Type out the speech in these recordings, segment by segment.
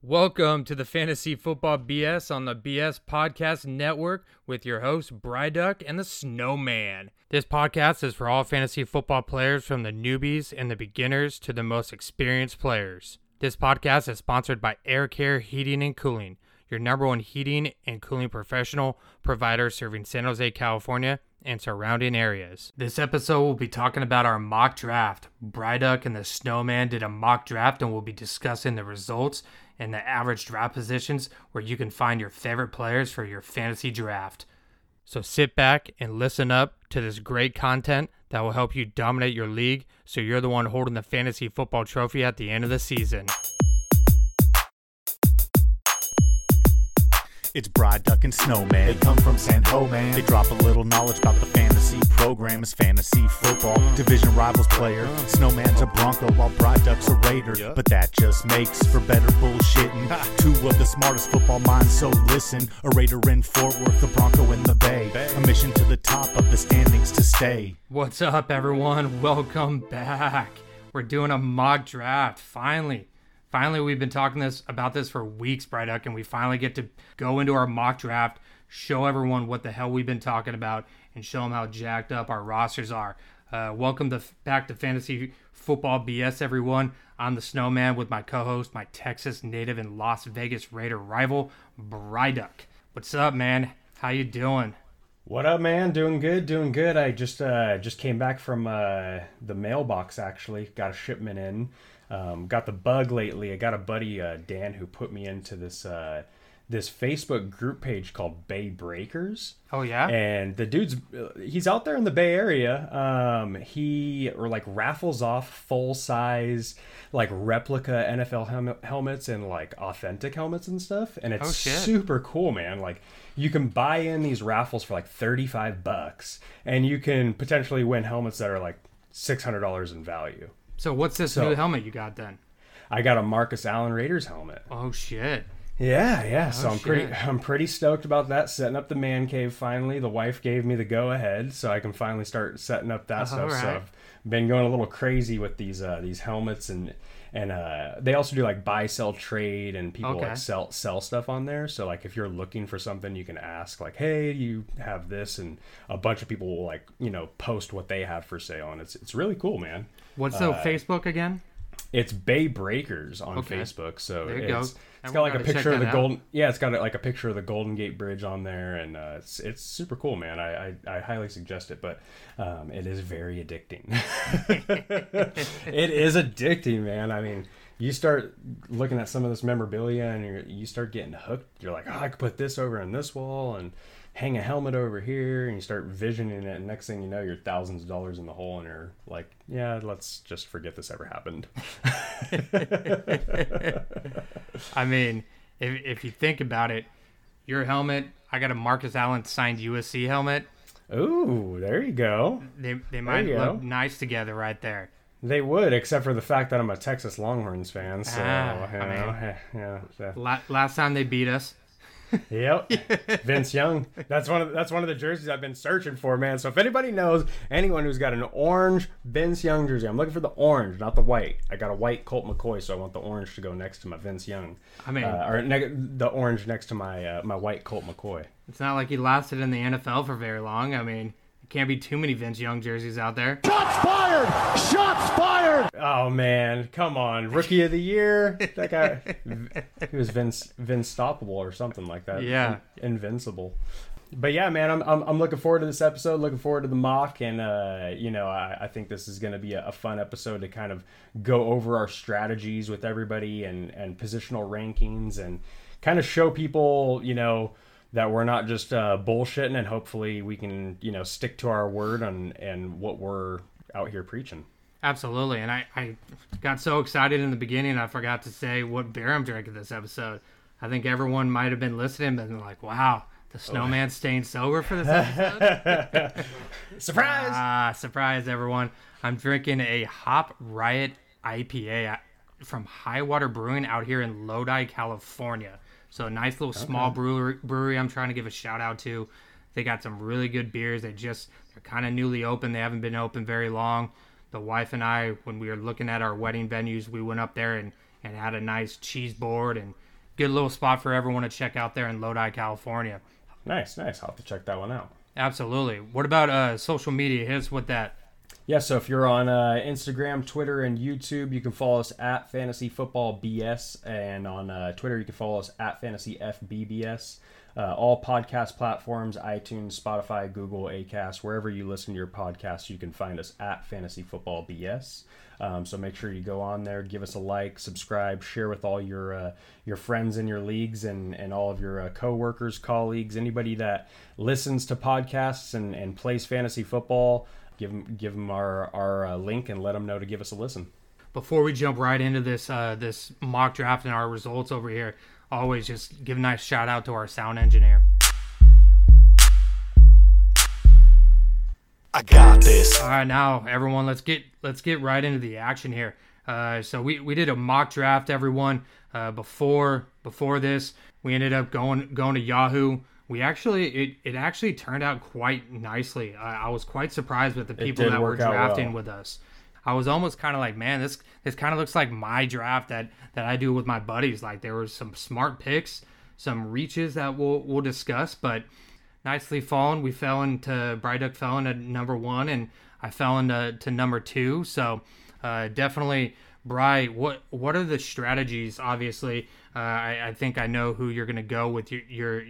Welcome to the Fantasy Football BS on the BS Podcast Network with your hosts, Bryduck and the Snowman. This podcast is for all fantasy football players, from the newbies and the beginners to the most experienced players. This podcast is sponsored by Air Care Heating and Cooling, your number one heating and cooling professional provider serving San Jose, California and surrounding areas. This episode we'll be talking about our mock draft. Bryduck and the Snowman did a mock draft, and we'll be discussing the results and the average draft positions where you can find your favorite players for your fantasy draft. So sit back and listen up to this great content that will help you dominate your league, so you're the one holding the fantasy football trophy at the end of the season. It's Bryduck and Snowman. They come from San Ho, man. They drop a little knowledge about the fantasy program. It's fantasy football, division rivals player. Snowman's a Bronco while Bryduck's a Raider. Yeah. But that just makes for better bullshitting. Two of the smartest football minds, so listen. A Raider in Fort Worth, a Bronco in the Bay. A mission to the top of the standings to stay. What's up, everyone? Welcome back. We're doing a mock draft, finally. Finally, we've been talking about this for weeks, Bryduck, and we finally get to go into our mock draft, show everyone what the hell we've been talking about, and show them how jacked up our rosters are. Welcome back to Fantasy Football BS, everyone. I'm the Snowman with my co-host, my Texas native and Las Vegas Raider rival, Bryduck. What's up, man? How you doing? What up, man? Doing good. I just came back from the mailbox, actually. Got a shipment in. Got the bug lately. I got a buddy, Dan, who put me into this this Facebook group page called Bay Breakers. Oh, yeah? And the dude's, he's out there in the Bay Area. He raffles off full-size, replica NFL helmets and, authentic helmets and stuff. And it's super cool, man. You can buy in these raffles for, $35. And you can potentially win helmets that are, $600 in value. So what's this new helmet you got then? I got a Marcus Allen Raiders helmet. Oh shit. Yeah. I'm pretty stoked about that. Setting up the man cave finally. The wife gave me the go ahead, so I can finally start setting up that stuff. Right. So I've been going a little crazy with these helmets, and they also do buy, sell, trade, and people sell stuff on there. So if you're looking for something, you can ask hey, you have this, and a bunch of people will post what they have for sale, and it's really cool, man. What's the Facebook again? It's Bay Breakers on Facebook. So there you go. It's got a picture of the golden. Yeah, it's got a picture of the Golden Gate Bridge on there, and it's super cool, man. I highly suggest it, but it is very addicting. It is addicting, man. I mean, you start looking at some of this memorabilia, and you start getting hooked. You're I could put this over on this wall, and hang a helmet over here, and you start visioning it, and next thing you know, you're thousands of dollars in the hole, and you're yeah, let's just forget this ever happened. I mean, if you think about it, your helmet, I got a Marcus Allen signed USC helmet. Ooh, there you go. They might look nice together right there. They would, except for the fact that I'm a Texas Longhorns fan, so last time they beat us. Yep. Vince Young. That's one of the jerseys I've been searching for, man. So if anybody knows anyone who's got an orange Vince Young jersey, I'm looking for the orange, not the white. I got a white Colt McCoy, so I want the orange to go next to my Vince Young. I mean, the orange next to my my white Colt McCoy. It's not like he lasted in the NFL for very long. I mean, there can't be too many Vince Young jerseys out there. Shots fired! Oh man, come on. Rookie of the year. That guy, he was Vinstoppable or something like that. Yeah. Invincible. But yeah, man, I'm looking forward to this episode, looking forward to the mock, and I think this is going to be a fun episode to kind of go over our strategies with everybody and positional rankings, and kind of show people, that we're not just bullshitting, and hopefully we can, stick to our word and what we're out here preaching. Absolutely. And I got so excited in the beginning, I forgot to say what beer I'm drinking this episode. I think everyone might have been listening and wow, the Snowman's staying sober for this episode. Surprise! Surprise, everyone. I'm drinking a Hop Riot IPA from Highwater Brewing out here in Lodi, California. So a nice little small brewery I'm trying to give a shout out to. They got some really good beers. They're kind of newly open. They haven't been open very long. The wife and I, when we were looking at our wedding venues, we went up there and had a nice cheese board and good little spot for everyone to check out there in Lodi, California. Nice. I'll have to check that one out. Absolutely. What about social media? Hit us with that. Yeah, so if you're on Instagram, Twitter, and YouTube, you can follow us at Fantasy Football BS. And on Twitter, you can follow us at Fantasy FBBS. All podcast platforms, iTunes, Spotify, Google, Acast, wherever you listen to your podcasts, you can find us at Fantasy Football BS. So make sure you go on there, give us a like, subscribe, share with all your friends in your leagues and all of your coworkers, colleagues, anybody that listens to podcasts and plays fantasy football. Give them our link and let them know to give us a listen. Before we jump right into this this mock draft and our results over here, always just give a nice shout out to our sound engineer. I got this. All right, now everyone, let's get right into the action here. So we did a mock draft, everyone. Before this, we ended up going to Yahoo. We actually it actually turned out quite nicely. I was quite surprised with the people that were drafting with us. I was almost kind of like, man, this kind of looks like my draft that I do with my buddies. Like, there were some smart picks, some reaches that we'll discuss, but nicely fallen. We fell into Bright Duck fell into number 1, and I fell into number 2. So definitely, Bri, what are the strategies? Obviously, I think I know who you're gonna go with your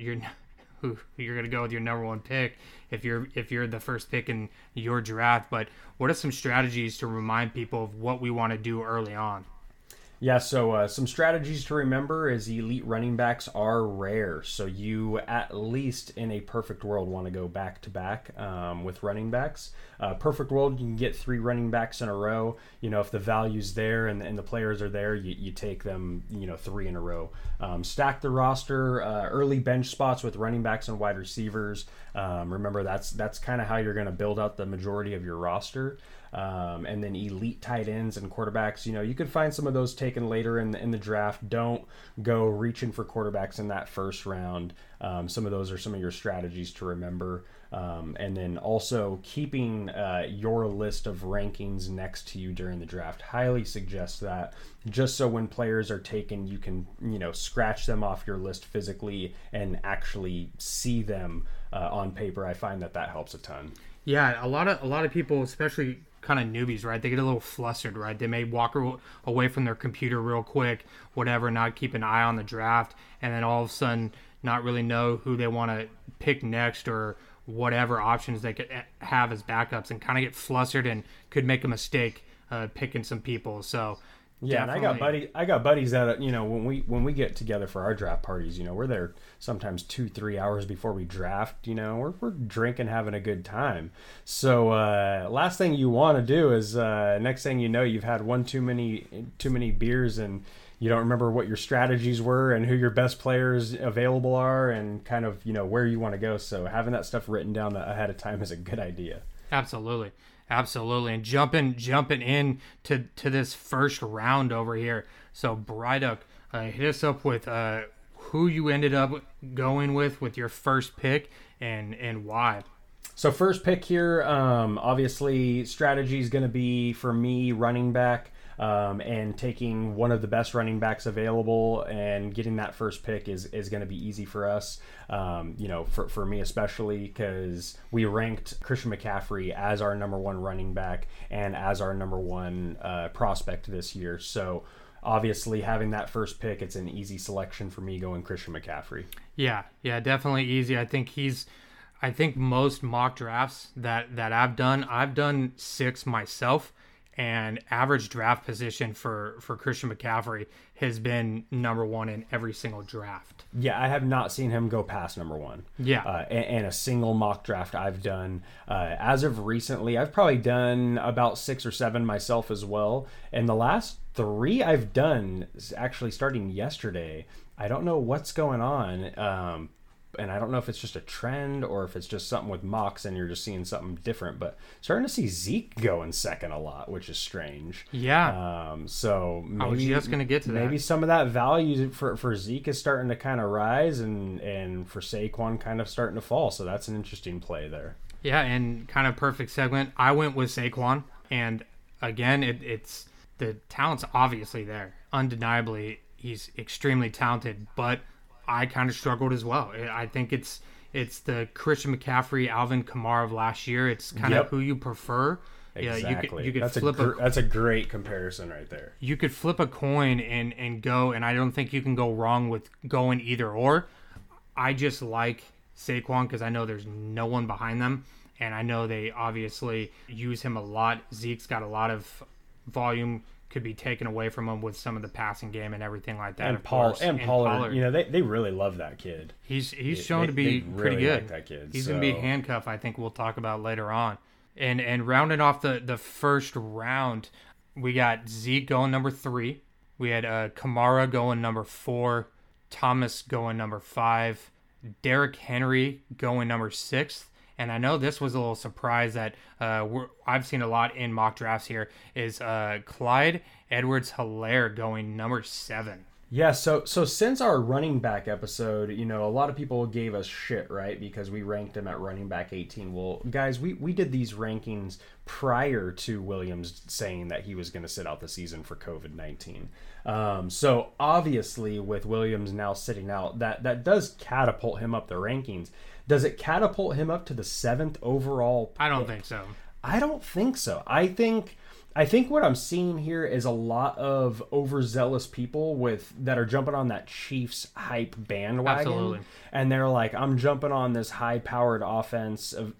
who you're going to go with your number 1 pick if you're the first pick in your draft. But what are some strategies to remind people of what we want to do early on? Yeah, so some strategies to remember is elite running backs are rare. So you, at least in a perfect world, want to go back-to-back with running backs. Perfect world, you can get 3 running backs in a row. You know, if the value's there and the players are there, you take them, 3 in a row. Stack the roster, early bench spots with running backs and wide receivers. Remember, that's kind of how you're going to build out the majority of your roster. And then elite tight ends and quarterbacks, you could find some of those taken later in the draft. Don't go reaching for quarterbacks in that first round. Some of those are some of your strategies to remember. And then also keeping your list of rankings next to you during the draft. Highly suggest that, just so when players are taken, you can, scratch them off your list physically and actually see them on paper. I find that helps a ton. Yeah, a lot of people, especially kind of newbies, right? They get a little flustered, right? They may walk away from their computer real quick, whatever, not keep an eye on the draft, and then all of a sudden not really know who they want to pick next or whatever options they could have as backups, and kind of get flustered and could make a mistake picking some people. So yeah, definitely. And I got buddies that, when we get together for our draft parties, we're there sometimes 2-3 hours before we draft, we're drinking, having a good time. So last thing you want to do is next thing you know, you've had one too many beers and you don't remember what your strategies were and who your best players available are and kind of, where you want to go. So having that stuff written down ahead of time is a good idea. Absolutely. Absolutely. And jumping in to this first round over here. So Bryduck, hit us up with who you ended up going with your first pick and why. So first pick here, obviously strategy is going to be, for me, running back. And taking one of the best running backs available and getting that first pick is going to be easy for us, for me especially, because we ranked Christian McCaffrey as our number 1 running back and as our number 1 prospect this year. So obviously having that first pick, it's an easy selection for me going Christian McCaffrey. Yeah, definitely easy. I think most mock drafts that I've done 6 myself. And average draft position for Christian McCaffrey has been number 1 in every single draft. Yeah, I have not seen him go past number 1. Yeah. And a single mock draft I've done. As of recently, I've probably done about 6 or 7 myself as well. And the last 3 I've done, actually starting yesterday, I don't know what's going on. And I don't know if it's just a trend or if it's just something with mocks and you're just seeing something different, but starting to see Zeke going second a lot, which is strange. Yeah. So maybe, I was just going to get to that. Maybe some of that value for Zeke is starting to kind of rise and for Saquon kind of starting to fall. So that's an interesting play there. Yeah. And kind of perfect segment. I went with Saquon, and again, it's the talent's obviously there, undeniably he's extremely talented, but I kind of struggled as well. I think it's the Christian McCaffrey, Alvin Kamara of last year. It's kind of who you prefer. Exactly. Yeah, you could that's flip that's a great comparison right there. You could flip a coin and go, and I don't think you can go wrong with going either or. I just like Saquon because I know there's no one behind them, and I know they obviously use him a lot. Zeke's got a lot of volume, could be taken away from him with some of the passing game and everything like that. And Pollard, you know, they really love that kid. He's shown to be pretty really good. Like that kid, he's going to be handcuffed, I think we'll talk about later on. And rounding off the first round, we got Zeke going number 3. We had Kamara going number 4. Thomas going number 5. Derrick Henry going number 6th. And I know this was a little surprise that I've seen a lot in mock drafts here, is Clyde Edwards-Helaire going number 7. Yeah, so since our running back episode, you know, a lot of people gave us shit, right? Because we ranked him at running back 18. Well, guys, we did these rankings prior to Williams saying that he was going to sit out the season for COVID-19. So obviously with Williams now sitting out, that does catapult him up the rankings. Does it catapult him up to the 7th overall pick? I don't think so. I don't think so. I think what I'm seeing here is a lot of overzealous people that are jumping on that Chiefs hype bandwagon. Absolutely. And they're like, I'm jumping on this high-powered offensive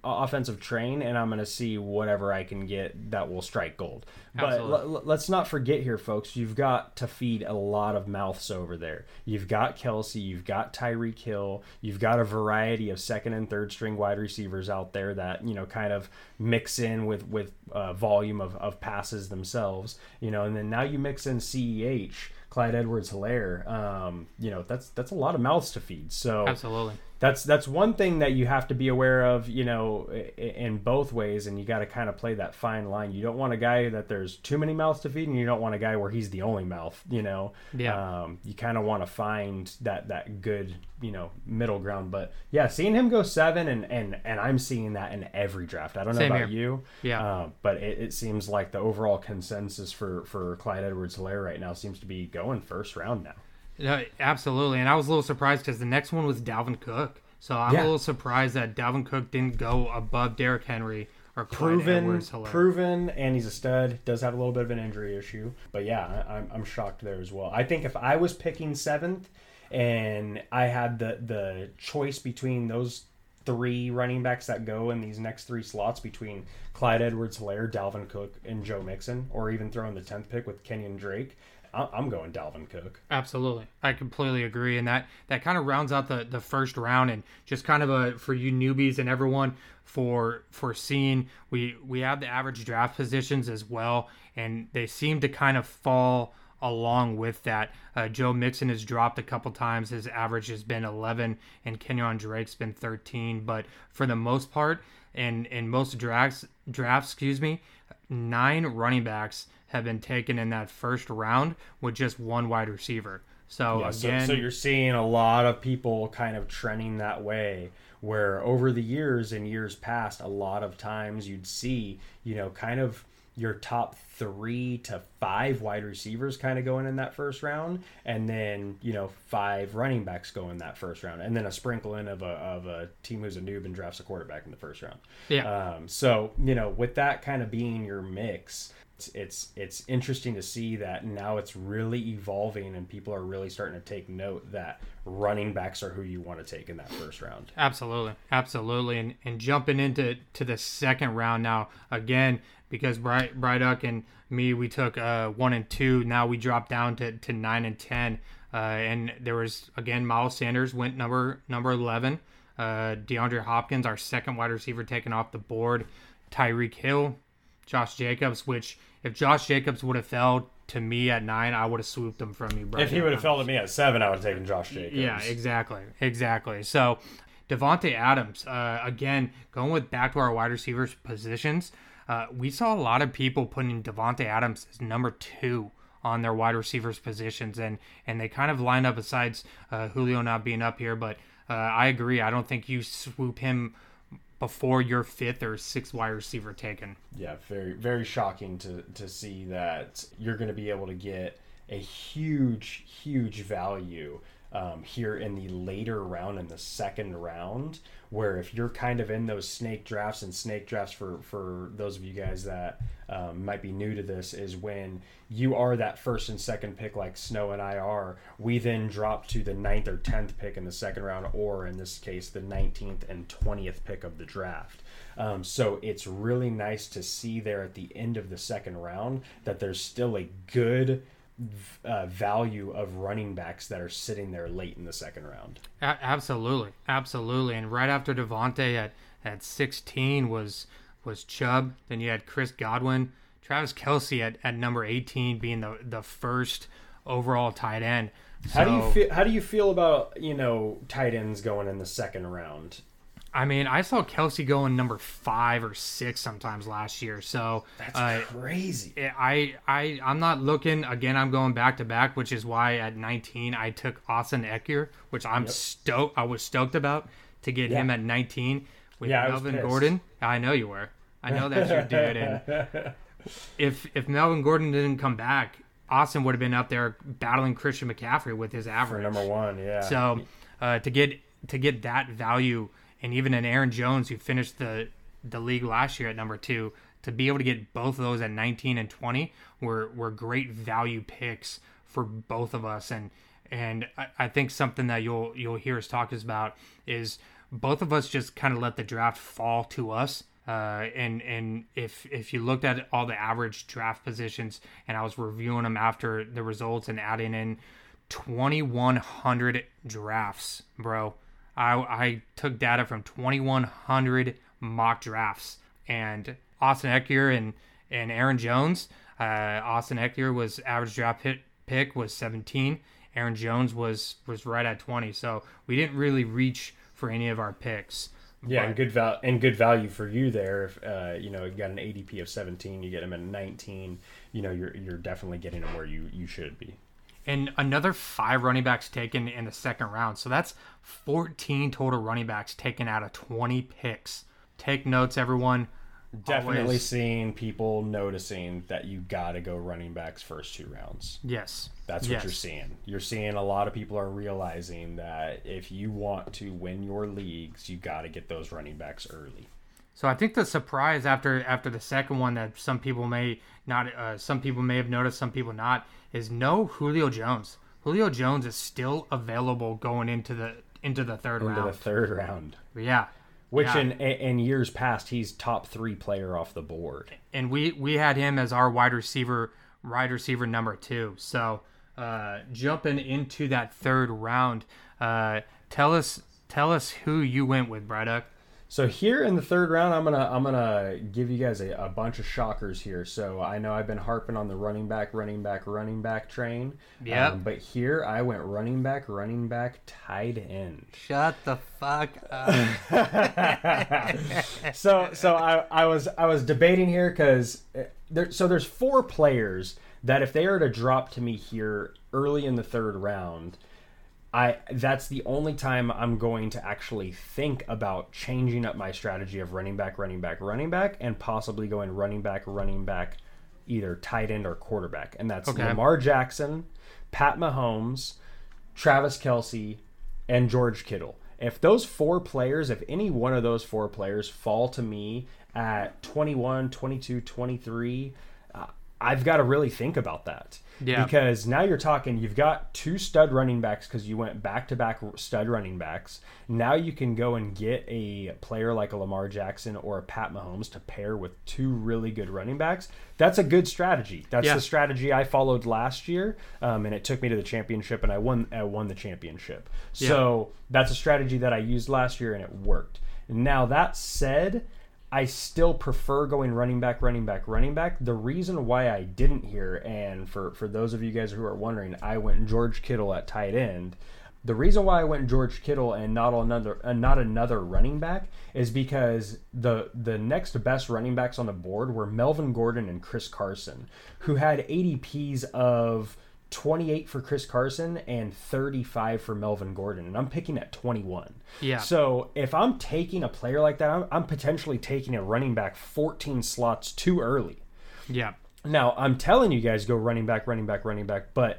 train, and I'm going to see whatever I can get that will strike gold. Absolutely. But let's not forget here, folks, you've got to feed a lot of mouths over there. You've got Kelsey, you've got Tyreek Hill, you've got a variety of second and third string wide receivers out there that, you know, kind of mix in with volume of passes themselves, you know, and then now you mix in CEH, Clyde Edwards-Helaire, you know, that's a lot of mouths to feed. So absolutely. That's one thing that you have to be aware of, you know, in both ways, and you got to kind of play that fine line. You don't want a guy that there's too many mouths to feed, and you don't want a guy where he's the only mouth, you know. Yeah. You kind of want to find that good, you know, middle ground. But, yeah, seeing him go 7, and I'm seeing that in every draft. I don't know about you. Yeah. But it seems like the overall consensus for Clyde Edwards-Helaire right now seems to be going first round now. No, absolutely, and I was a little surprised because the next one was Dalvin Cook. So I'm a little surprised that Dalvin Cook didn't go above Derrick Henry or proven, and he's a stud. Does have a little bit of an injury issue, but yeah, I'm shocked there as well. I think if I was picking 7th and I had the choice between those 3 running backs that go in these next 3 slots between Clyde Edwards-Helaire, Dalvin Cook, and Joe Mixon, or even throwing the 10th pick with Kenyan Drake, I'm going Dalvin Cook. Absolutely. I completely agree. And that kind of rounds out the first round, and just kind of for you newbies and everyone for seeing, we have the average draft positions as well, and they seem to kind of fall along with that. Joe Mixon has dropped a couple times. His average has been 11, and Kenyon Drake's been 13. But for the most part, and in most drafts, 9 running backs have been taken in that first round with just 1 wide receiver. So again, so you're seeing a lot of people kind of trending that way, where over the years and years past, a lot of times you'd see, you know, kind of your top 3 to 5 wide receivers kind of going in that first round, and then, you know, 5 running backs go in that first round, and then a sprinkle in of a team who's a noob and drafts a quarterback in the first round. Yeah. So, you know, with that kind of being your mix, it's interesting to see that now it's really evolving, and people are really starting to take note that running backs are who you want to take in that first round. Absolutely. And jumping into the second round now, again, because Bryduck and me, we took 1 and 2. Now we dropped down to 9 and 10. And there was, again, Miles Sanders went number 11. DeAndre Hopkins, our second wide receiver, taken off the board. Tyreek Hill, Josh Jacobs, which if Josh Jacobs would have fell to me at 9, I would have swooped him from you, bro. If he would have fell to me at 7, I would have taken Josh Jacobs. Yeah, exactly. So Devontae Adams, again, going with back to our wide receivers positions, we saw a lot of people putting Devontae Adams as number 2 on their wide receivers positions, and they kind of lined up, besides Julio not being up here, but I agree. I don't think you swoop him before your 5th or 6th wide receiver taken. Yeah, very, very shocking to see that you're going to be able to get a huge, huge value here in the later round, in the second round, where if you're kind of in those snake drafts for those of you guys that might be new to this, is when you are that first and second pick like Snow and I are, we then drop to the 9th or 10th pick in the second round, or in this case the 19th and 20th pick of the draft. So it's really nice to see there at the end of the second round that there's still a good value of running backs that are sitting there late in the second round. Absolutely. And right after Devontae at 16 was Chubb. Then you had Chris Godwin, Travis Kelce at number 18 being the first overall tight end. So, how do you feel about, tight ends going in the second round? I mean, I saw Kelce going number 5 or 6 sometimes last year. So that's crazy. I'm not looking. Again, I'm going back to back, which is why at 19 I took Austin Eckler, which I'm stoked. I was stoked about to get him at 19 with Melvin Gordon. I know you were. I know that's your dude. And if Melvin Gordon didn't come back, Austin would have been up there battling Christian McCaffrey with his average for number 1. Yeah. So to get that value. And even an Aaron Jones, who finished the league last year at number 2, to be able to get both of those at 19 and 20 were great value picks for both of us. And I think something that you'll hear us talk about is both of us just kind of let the draft fall to us. And if you looked at all the average draft positions, and I was reviewing them after the results and adding in 2,100 drafts, bro. I took data from 2,100 mock drafts, and Austin Eckler and Aaron Jones. Austin Eckler was average draft pick was 17. Aaron Jones was right at 20. So we didn't really reach for any of our picks. Yeah, but, and good value for you there. If you got an ADP of 17, you get him at 19. You're definitely getting him where you should be. And another 5 running backs taken in the second round. So that's 14 total running backs taken out of 20 picks. Take notes, everyone. Definitely always. Seeing people noticing that you got to go running backs first 2 rounds. Yes. That's what you're seeing. You're seeing a lot of people are realizing that if you want to win your leagues, you got to get those running backs early. So I think the surprise after the second one that some people may not, some people may have noticed, some people not, is no Julio Jones. Julio Jones is still available going into the third round. Yeah, which in years past he's top 3 player off the board. And we had him as our wide receiver number 2. So jumping into that third round, tell us who you went with, Braddock. So here in the third round, I'm gonna give you guys a bunch of shockers here. So I know I've been harping on the running back train. Yeah. But here I went running back, tight end. Shut the fuck up. So I was debating here because there's 4 players that if they are to drop to me here early in the third round. That's the only time I'm going to actually think about changing up my strategy of running back, and possibly going running back, either tight end or quarterback. And that's Lamar Jackson, Pat Mahomes, Travis Kelce, and George Kittle. If those 4 players, if any one of those 4 players fall to me at 21, 22, 23, I've got to really think about that. Yeah. Because now you're talking, you've got 2 stud running backs because you went back-to-back stud running backs. Now you can go and get a player like a Lamar Jackson or a Pat Mahomes to pair with 2 really good running backs. That's a good strategy. That's the strategy I followed last year, and it took me to the championship, and I won the championship. Yeah. So that's a strategy that I used last year, and it worked. Now that said, I still prefer going running back. The reason why I didn't here, and for those of you guys who are wondering, I went George Kittle at tight end. The reason why I went George Kittle and not another running back is because the next best running backs on the board were Melvin Gordon and Chris Carson, who had ADPs of 28 for Chris Carson and 35 for Melvin Gordon, and I'm picking at 21. Yeah. So if I'm taking a player like that, I'm potentially taking a running back 14 slots too early. Yeah. Now, I'm telling you guys, go running back. But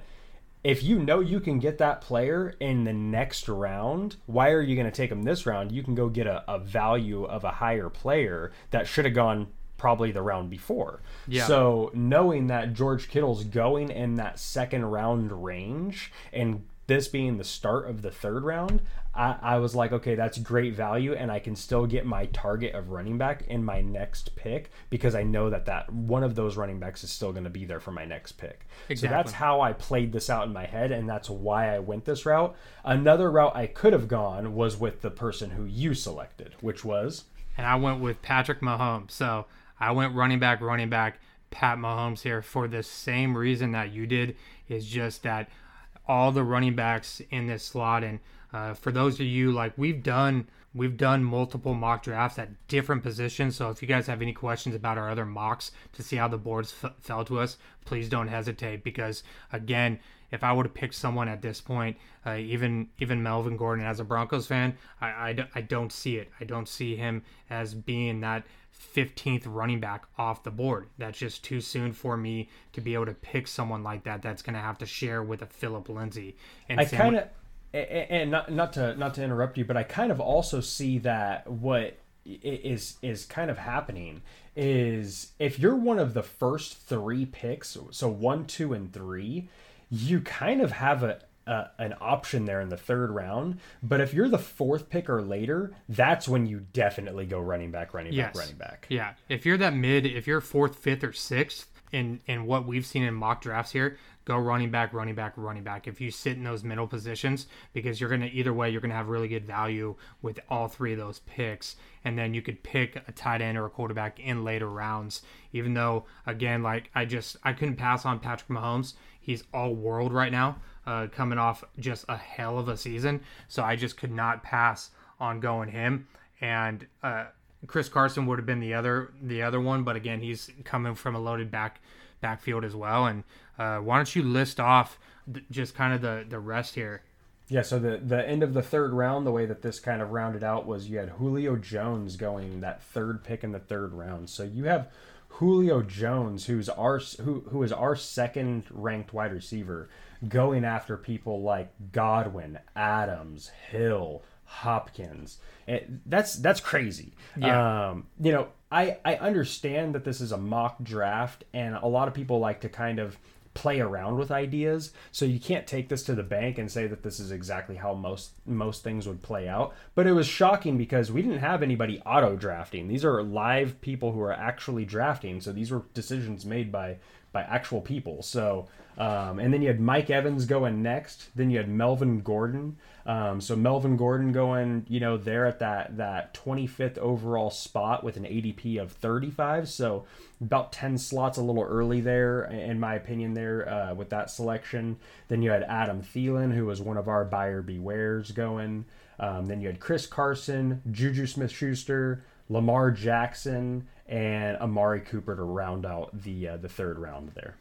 if you know you can get that player in the next round, why are you going to take them this round? You can go get a value of a higher player that should have gone probably the round before. Yeah. So knowing that George Kittle's going in that second round range and this being the start of the third round, I was like, okay, that's great value, and I can still get my target of running back in my next pick because I know that one of those running backs is still going to be there for my next pick. Exactly. So that's how I played this out in my head, and that's why I went this route. Another route I could have gone was with the person who you selected, which was? And I went with Patrick Mahomes. So I went running back, Pat Mahomes here for the same reason that you did, is just that all the running backs in this slot. And for those of you, like we've done multiple mock drafts at different positions. So if you guys have any questions about our other mocks to see how the boards fell to us, please don't hesitate. Because again, if I would have picked someone at this point, even Melvin Gordon as a Broncos fan, I don't see it. I don't see him as being that 15th running back off the board. That's just too soon for me to be able to pick someone like that. That's going to have to share with a Phillip Lindsay. And I kind of, and not to interrupt you, but I kind of also see that what is kind of happening is if you're one of the first three picks, so 1, 2, and 3, you kind of have an option there in the third round. But if you're the fourth pick or later, that's when you definitely go running back. Yeah. If you're that mid, if you're fourth, fifth, or sixth, in what we've seen in mock drafts here, go running back. If you sit in those middle positions, because either way, you're going to have really good value with all three of those picks. And then you could pick a tight end or a quarterback in later rounds, even though, again, like I couldn't pass on Patrick Mahomes. He's all world right now. Coming off just a hell of a season. So I just could not pass on going him. And Chris Carson would have been the other one. But again, he's coming from a loaded backfield as well. And why don't you list off just kind of the rest here? Yeah, so the end of the third round, the way that this kind of rounded out was you had Julio Jones going that third pick in the third round. So you have Julio Jones, who is our second ranked wide receiver, going after people like Godwin, Adams, Hill, Hopkins. That's crazy. Yeah. I understand that this is a mock draft, and a lot of people like to kind of play around with ideas, so you can't take this to the bank and say that this is exactly how most things would play out. But it was shocking because we didn't have anybody auto drafting. These are live people who are actually drafting, so these were decisions made by actual people. So and then you had Mike Evans going next, then you had Melvin Gordon, so Melvin Gordon going there at that 25th overall spot with an ADP of 35, so about 10 slots a little early there in my opinion there with that selection. Then you had Adam Thielen, who was one of our buyer bewares, going. Then you had Chris Carson, Juju Smith-Schuster, Lamar Jackson, and Amari Cooper to round out the third round there.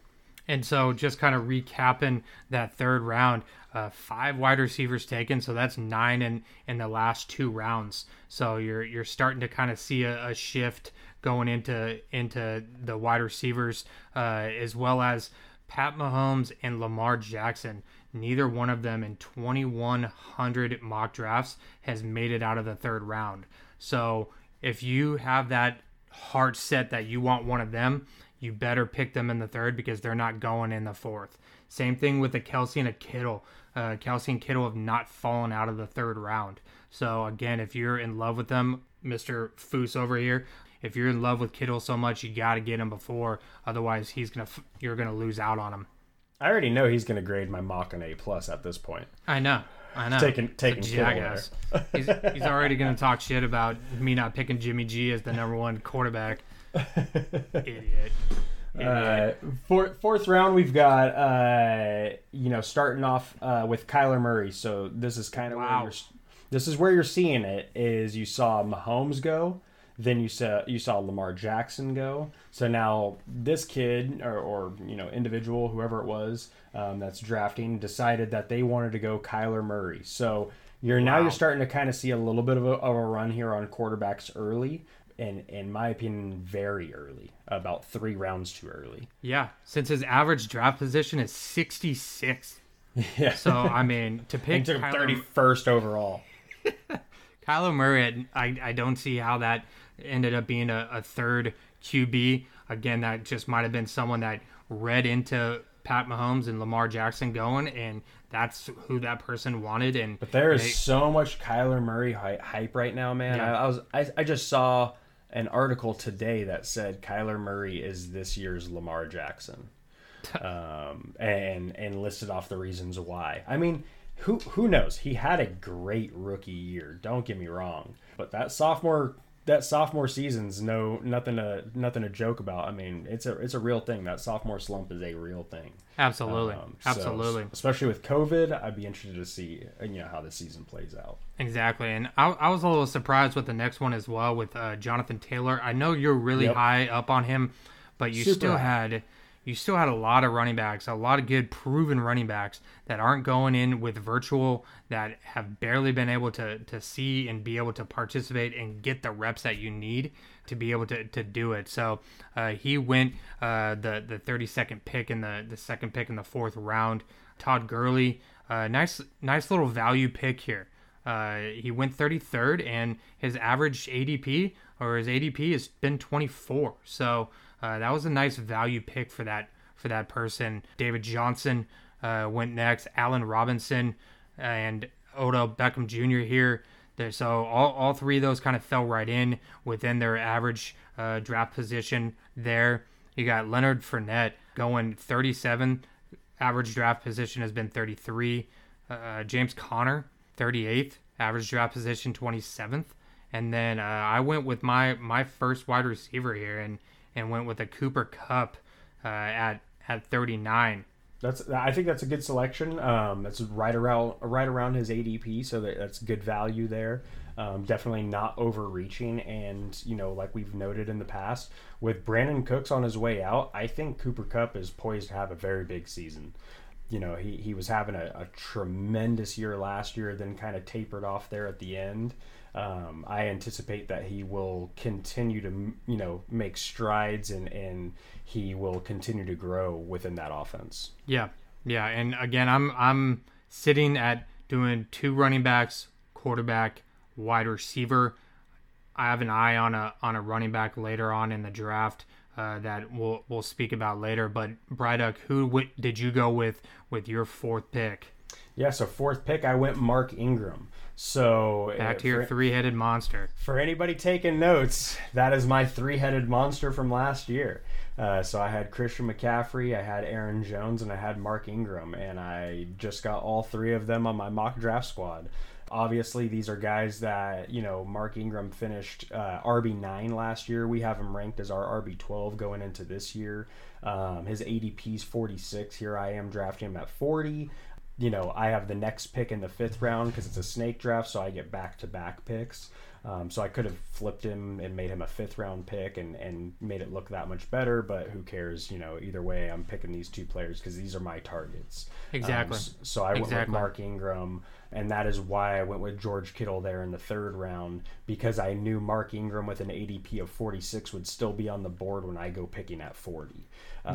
And so just kind of recapping that third round, 5 wide receivers taken, so that's 9 in the last 2 rounds. So you're starting to kind of see a shift going into the wide receivers, as well as Pat Mahomes and Lamar Jackson. Neither one of them in 2,100 mock drafts has made it out of the third round. So if you have that heart set that you want one of them, you better pick them in the third because they're not going in the fourth. Same thing with a Kelsey and a Kittle. Kelsey and Kittle have not fallen out of the third round. So again, if you're in love with them, Mr. Foose over here, if you're in love with Kittle so much, you got to get him before. Otherwise, you're gonna lose out on him. I already know he's gonna grade my mock an A+ at this point. I know. Taking jackass. He's already going to talk shit about me not picking Jimmy G as the number one quarterback. Idiot. Fourth round, we've got starting off with Kyler Murray. So this is kind of where you're seeing it is you saw Mahomes go. Then you saw Lamar Jackson go. So now this kid or individual, whoever it was, that's drafting, decided that they wanted to go Kyler Murray. So you're starting to kind of see a little bit of a run here on quarterbacks early. in my opinion, very early, about 3 rounds too early. Yeah, since his average draft position is 66. Yeah. So, I mean, to pick... He took him 31st overall. Kyler Murray, I don't see how that ended up being a third QB. Again, that just might have been someone that read into Pat Mahomes and Lamar Jackson going, and that's who that person wanted. And but there is so much Kyler Murray hype right now, man. Yeah. I just saw an article today that said Kyler Murray is this year's Lamar Jackson, and listed off the reasons why. I mean, who knows? He had a great rookie year. Don't get me wrong, but that sophomore season's nothing to joke about. I mean, it's a real thing. That sophomore slump is a real thing. Absolutely, absolutely. So, especially with COVID, I'd be interested to see how the season plays out. Exactly, and I was a little surprised with the next one as well with Jonathan Taylor. I know you're really high up on him, but you still had a lot of running backs, a lot of good proven running backs that aren't going in with virtual, that have barely been able to see and be able to participate and get the reps that you need to be able to do it. So he went the 32nd pick and the second pick in the 4th round. Todd Gurley, nice little value pick here. He went 33rd, and his average ADP has been 24. So that was a nice value pick for that person. David Johnson went next. Allen Robinson and Odell Beckham Jr. here. So all 3 of those kind of fell right in within their average draft position there. You got Leonard Fournette going 37. Average draft position has been 33. James Conner, 38th. Average draft position, 27th. And then I went with my first wide receiver here and went with a Cooper Kupp at 39. I think that's a good selection. That's right around his ADP, so that's good value there. Definitely not overreaching, and like we've noted in the past, with Brandon Cooks on his way out, I think Cooper Kupp is poised to have a very big season. He was having a tremendous year last year, then kind of tapered off there at the end. I anticipate that he will continue to, make strides and he will continue to grow within that offense. Yeah. Yeah. And again, I'm sitting at doing 2 running backs, quarterback, wide receiver. I have an eye on a running back later on in the draft that we'll speak about later. But Bryduck, who did you go with your 4th pick? Yeah, so 4th pick, I went Mark Ingram. So back to your three-headed monster. For anybody taking notes, that is my three-headed monster from last year. So I had Christian McCaffrey, I had Aaron Jones, and I had Mark Ingram, and I just got all 3 of them on my mock draft squad. Obviously, these are guys that, Mark Ingram finished RB9 last year. We have him ranked as our RB12 going into this year. His ADP is 46. Here I am drafting him at 40. I have the next pick in the 5th round because it's a snake draft, so I get back-to-back picks. So I could have flipped him and made him a 5th-round pick and made it look that much better, but who cares? Either way, I'm picking these 2 players because these are my targets. Exactly. So I went with Mark Ingram, and that is why I went with George Kittle there in the 3rd round, because I knew Mark Ingram with an ADP of 46 would still be on the board when I go picking at 40.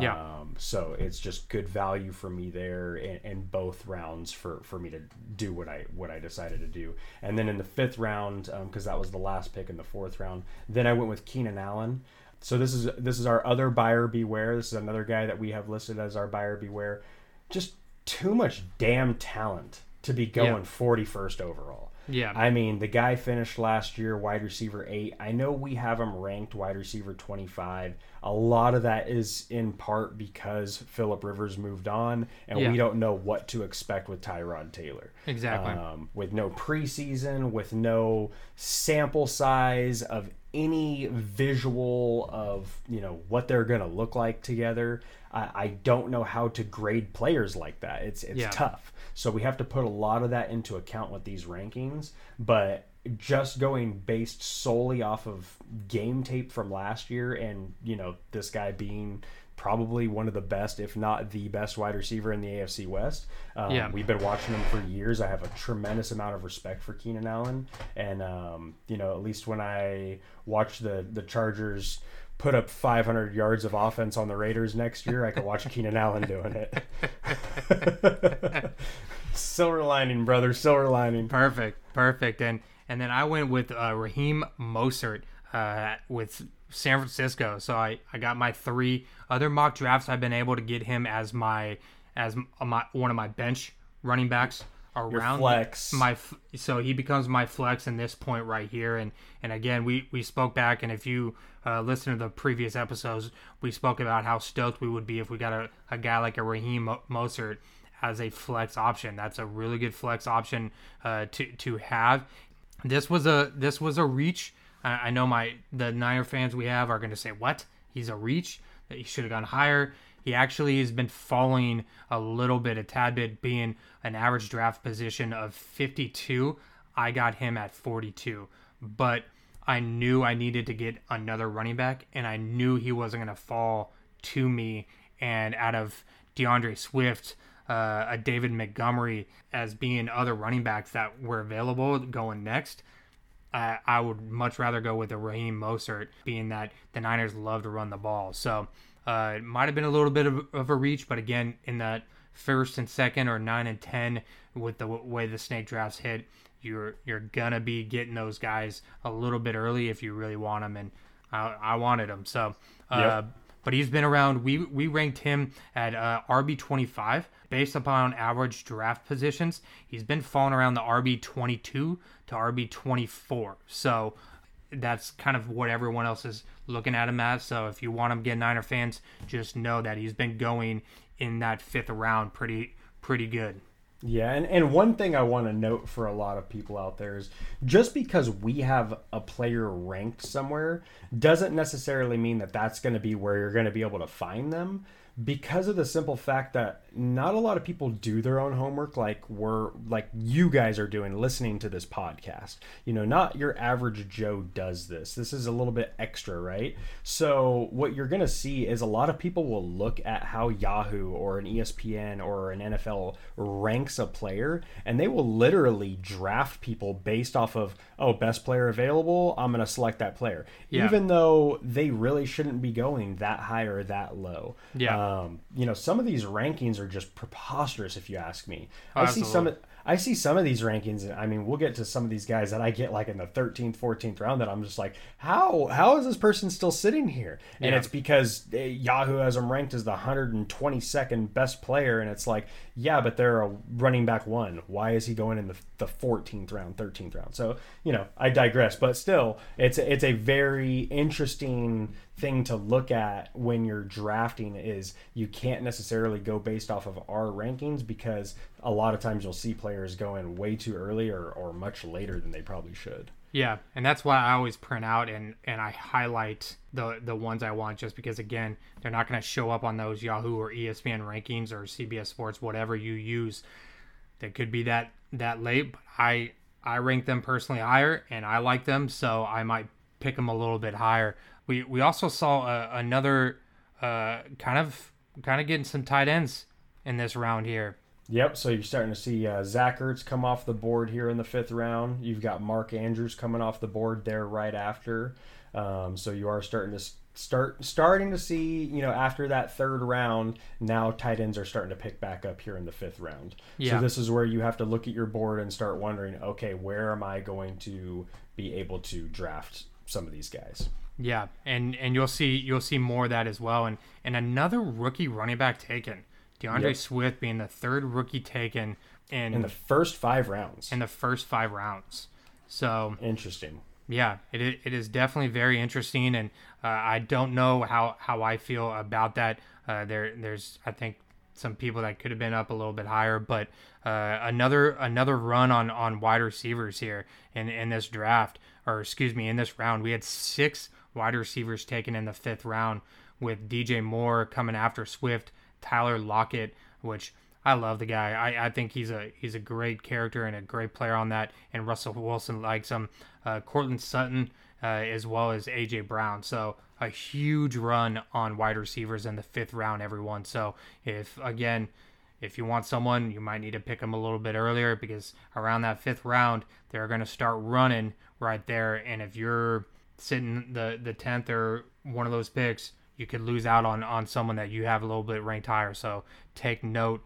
Yeah. So it's just good value for me there in both rounds for me to do what I decided to do. And then in the 5th round, because that was the last pick in the 4th round, then I went with Keenan Allen. So this is our other buyer beware. This is another guy that we have listed as our buyer beware. Just too much damn talent to be going 41st overall. Yeah. I mean, the guy finished last year wide receiver 8. I know we have him ranked wide receiver 25. A lot of that is in part because Phillip Rivers moved on, and we don't know what to expect with Tyrod Taylor. Exactly. With no preseason, with no sample size of any visual of, what they're going to look like together. I don't know how to grade players like that. It's tough. So we have to put a lot of that into account with these rankings, but just going based solely off of game tape from last year and, this guy being probably one of the best, if not the best wide receiver in the AFC West. We've been watching him for years. I have a tremendous amount of respect for Keenan Allen. And, you know, at least when I watch the Chargers put up 500 yards of offense on the Raiders next year, I could watch Keenan Allen doing it. Silver lining, brother. Silver lining. Perfect. Perfect. And then I went with Raheem Mostert with San Francisco. So I got my three other mock drafts. I've been able to get him as my one of my bench running backs around flex. So he becomes my flex in this point right here. And again, we spoke back, and if you listen to the previous episodes, we spoke about how stoked we would be if we got a guy like a Raheem Mostert as a flex option. That's a really good flex option to have. This was a reach. I know the Niner fans we have are going to say, what? He's a reach? He should have gone higher. He actually has been falling a tad bit, being an average draft position of 52. I got him at 42. But I knew I needed to get another running back, and I knew he wasn't going to fall to me. And out of DeAndre Swift, a David Montgomery as being other running backs that were available going next, I would much rather go with a Raheem Mostert, being that the Niners love to run the ball. So it might have been a little bit of a reach, but again, in that first and second or 9 and 10, with the way the snake drafts hit, you're gonna be getting those guys a little bit early if you really want them, and I wanted them. So, yep. But he's been around. We ranked him at RB25 based upon average draft positions. He's been falling around the RB22 to RB24. So that's kind of what everyone else is looking at him at. So if you want him, get Niner fans, just know that he's been going in that fifth round pretty good. Yeah, and one thing I want to note for a lot of people out there is just because we have a player ranked somewhere doesn't necessarily mean that that's going to be where you're going to be able to find them, because of the simple fact that not a lot of people do their own homework like you guys are doing listening to this podcast. You know, not your average Joe does this. This is a little bit extra, right? So what you're going to see is a lot of people will look at how Yahoo or an ESPN or an NFL ranks a player, and they will literally draft people based off of, best player available, I'm going to select that player. Yeah. Even though they really shouldn't be going that high or that low. Yeah. You know, some of these rankings are just preposterous, if you ask me. I see some of these rankings, and I mean, we'll get to some of these guys that I get like in the 13th, 14th round that I'm just like, how is this person still sitting here? And It's because Yahoo has them ranked as the 122nd best player, and it's like, yeah, but they're a running back one. Why is he going in the 14th round, 13th round? So, you know, I digress, but still, it's a very interesting thing to look at when you're drafting, is you can't necessarily go based off of our rankings, because a lot of times you'll see players going way too early or much later than they probably should. Yeah, and that's why I always print out and I highlight the ones I want, just because, again, they're not going to show up on those Yahoo or ESPN rankings or CBS Sports, whatever you use. They could be that late, but I rank them personally higher, and I like them, so I might pick them a little bit higher. We also saw another kind of getting some tight ends in this round here. Yep, so you're starting to see Zach Ertz come off the board here in the fifth round. You've got Mark Andrews coming off the board there right after. So you are starting to see, you know, after that third round, now tight ends are starting to pick back up here in the fifth round. Yeah. So this is where you have to look at your board and start wondering, okay, where am I going to be able to draft some of these guys? Yeah, and you'll see more of that as well. And another rookie running back taken, DeAndre Swift being the third rookie taken in the first 5 rounds. So interesting. Yeah, it is definitely very interesting, and I don't know how I feel about that. There's I think some people that could have been up a little bit higher, but another run on wide receivers here in this draft, or excuse me, in this round. We had 6 wide receivers taken in the fifth round, with DJ Moore coming after Swift, Tyler Lockett, which I love the guy. I think he's a great character and a great player on that. And Russell Wilson likes him. Courtland Sutton, as well as A.J. Brown. So a huge run on wide receivers in the fifth round, everyone. So if you want someone, you might need to pick them a little bit earlier, because around that fifth round, they're going to start running right there. And if you're sitting the 10th or one of those picks, you could lose out on someone that you have a little bit ranked higher. So take note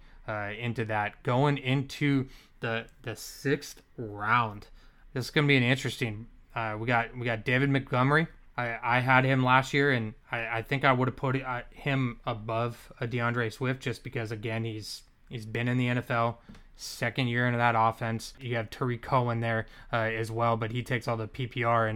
into that. Going into the sixth round, this is going to be an interesting. We got David Montgomery. I had him last year, and I think I would have put him above DeAndre Swift, just because, again, he's been in the NFL, second year into that offense. You have Tariq Cohen there as well, but he takes all the PPR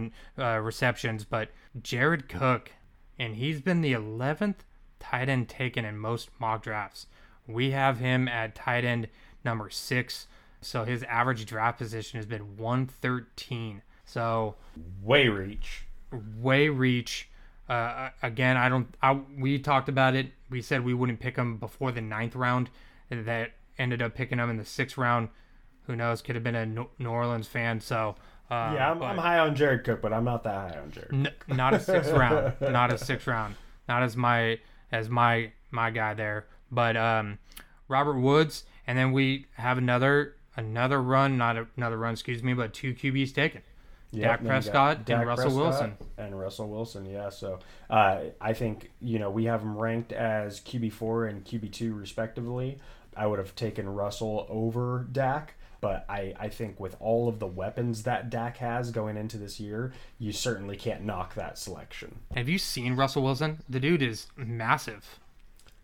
and receptions. But Jared Cook, and he's been the 11th tight end taken in most mock drafts. We have him at tight end number 6, so his average draft position has been 113. So way reach. Again, we talked about it. We said we wouldn't pick him before the 9th round. That ended up picking him in the 6th round. Who knows? Could have been a New Orleans fan. So I'm high on Jared Cook, but I'm not that high on Jared. Not a 6th round. Not as my guy there. But Robert Woods, and then we have but two QBs taken. Yep, Dak Prescott and Russell Wilson. Yeah. So I think, we have them ranked as QB4 and QB2 respectively. I would have taken Russell over Dak, but I think with all of the weapons that Dak has going into this year, you certainly can't knock that selection. Have you seen Russell Wilson? The dude is massive.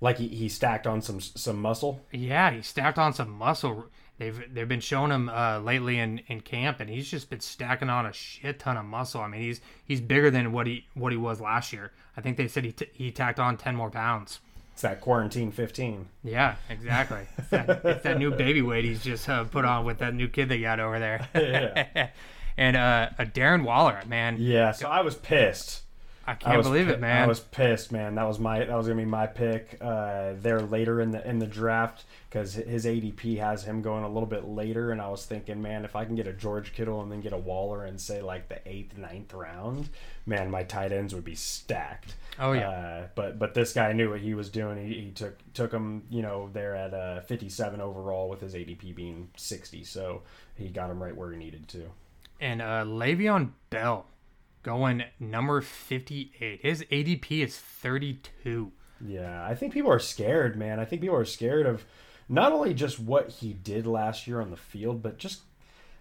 Like he stacked on some muscle? Yeah, he stacked on some muscle. They've been showing him lately in camp, and he's just been stacking on a shit ton of muscle. I mean, he's bigger than what he was last year. I think they said he tacked on 10 more pounds. It's that quarantine 15. Yeah, exactly. It's that new baby weight he's just put on with that new kid they got over there. Yeah. And a Darren Waller, man. Yeah. So I was pissed. I can't believe it, man. I was pissed, man. That was gonna be my pick there later in the draft, because his ADP has him going a little bit later, and I was thinking, man, if I can get a George Kittle and then get a Waller in, say, like the 8th, 9th round, man, my tight ends would be stacked. Oh yeah. But this guy knew what he was doing. He took him, there at 57 overall with his ADP being 60, so he got him right where he needed to. And Le'Veon Bell, going number 58. His ADP is 32. Yeah, I think people are scared, man. I think people are scared of not only just what he did last year on the field, but just,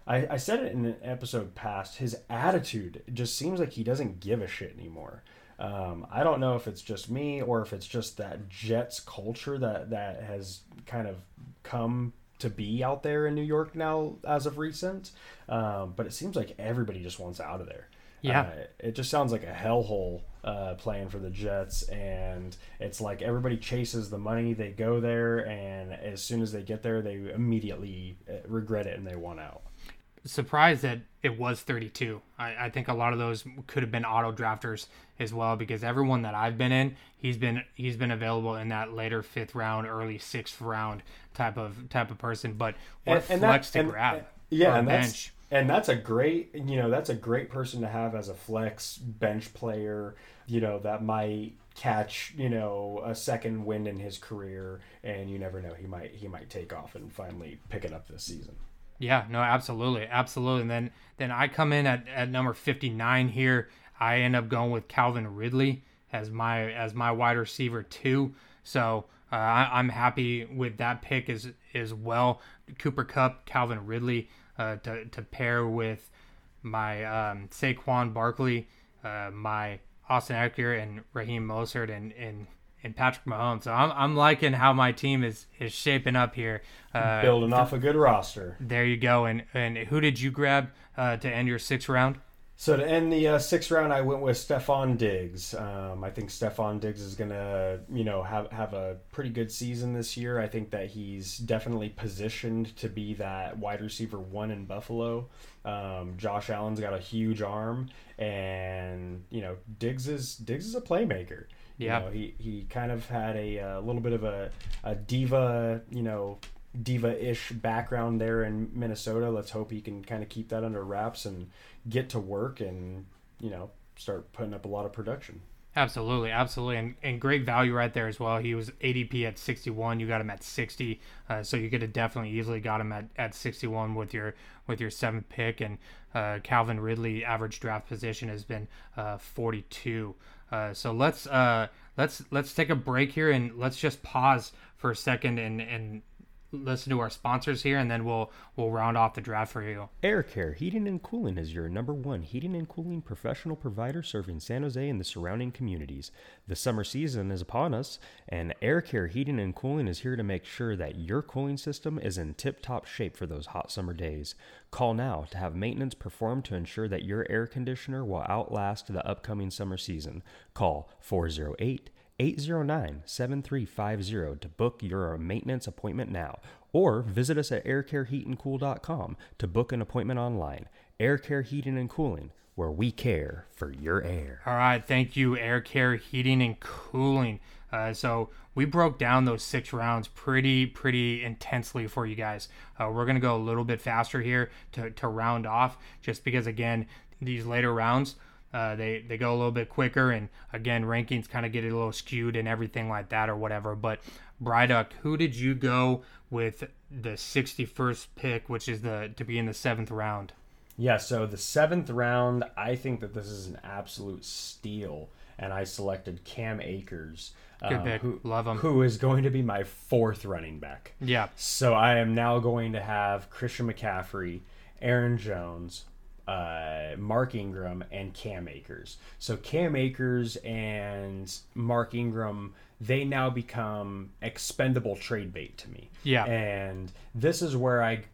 I said it in an episode past, his attitude just seems like he doesn't give a shit anymore. I don't know if it's just me or if it's just that Jets culture that has kind of come to be out there in New York now as of recent. But it seems like everybody just wants out of there. Yeah, it just sounds like a hellhole playing for the Jets, and it's like everybody chases the money. They go there, and as soon as they get there, they immediately regret it and they want out. Surprised that it was 32. I think a lot of those could have been auto drafters as well, because everyone that I've been in, he's been available in that later 5th round, early 6th round type of person. But what flex to grab? Yeah, and bench. And that's a great, person to have as a flex bench player, that might catch, a second wind in his career, and you never know, he might take off and finally pick it up this season. Yeah, no, absolutely. Absolutely. And then I come in at number 59 here. I end up going with Calvin Ridley as my wide receiver too. So I'm happy with that pick as well. Cooper Kupp, Calvin Ridley, to pair with my Saquon Barkley, my Austin Eckler, and Raheem Mostert, and Patrick Mahomes. So I'm liking how my team is shaping up here. Building off a good roster. There you go. And who did you grab to end your 6th round? So to end the sixth round, I went with Stephon Diggs. I think Stephon Diggs is going to, have a pretty good season this year. I think that he's definitely positioned to be that wide receiver one in Buffalo. Josh Allen's got a huge arm, and Diggs is a playmaker. Yeah, he kind of had a little bit of a diva-ish background there in Minnesota. Let's hope he can kind of keep that under wraps and get to work and, start putting up a lot of production. Absolutely. Absolutely. And great value right there as well. He was ADP at 61. You got him at 60. So you could have definitely easily got him at 61 with your seventh pick. And Calvin Ridley average draft position has been 42. So let's take a break here and let's just pause for a second and listen to our sponsors here, and then we'll round off the draft for you. AirCare Heating and Cooling is your number one heating and cooling professional provider serving San Jose and the surrounding communities. The summer season is upon us, and AirCare Heating and Cooling is here to make sure that your cooling system is in tip-top shape for those hot summer days. Call now to have maintenance performed to ensure that your air conditioner will outlast the upcoming summer season. Call 408-809-7350 to book your maintenance appointment now, or visit us at aircareheatandcool.com to book an appointment online. AirCare Heating and Cooling, where we care for your air. All right, thank you, AirCare Heating and Cooling. So we broke down those six rounds pretty intensely for you guys. We're going to go a little bit faster here to round off, just because, again, these later rounds, they go a little bit quicker, and again, rankings kind of get a little skewed and everything like that or whatever. But Bryduck, who did you go with the 61st pick, which is to be in the 7th round? Yeah, so the 7th round, I think that this is an absolute steal, and I selected Cam Akers. Good pick. Love him. Who is going to be my 4th running back. Yeah. So I am now going to have Christian McCaffrey, Aaron Jones, Mark Ingram, and Cam Akers. So Cam Akers and Mark Ingram, they now become expendable trade bait to me. Yeah. And this is where I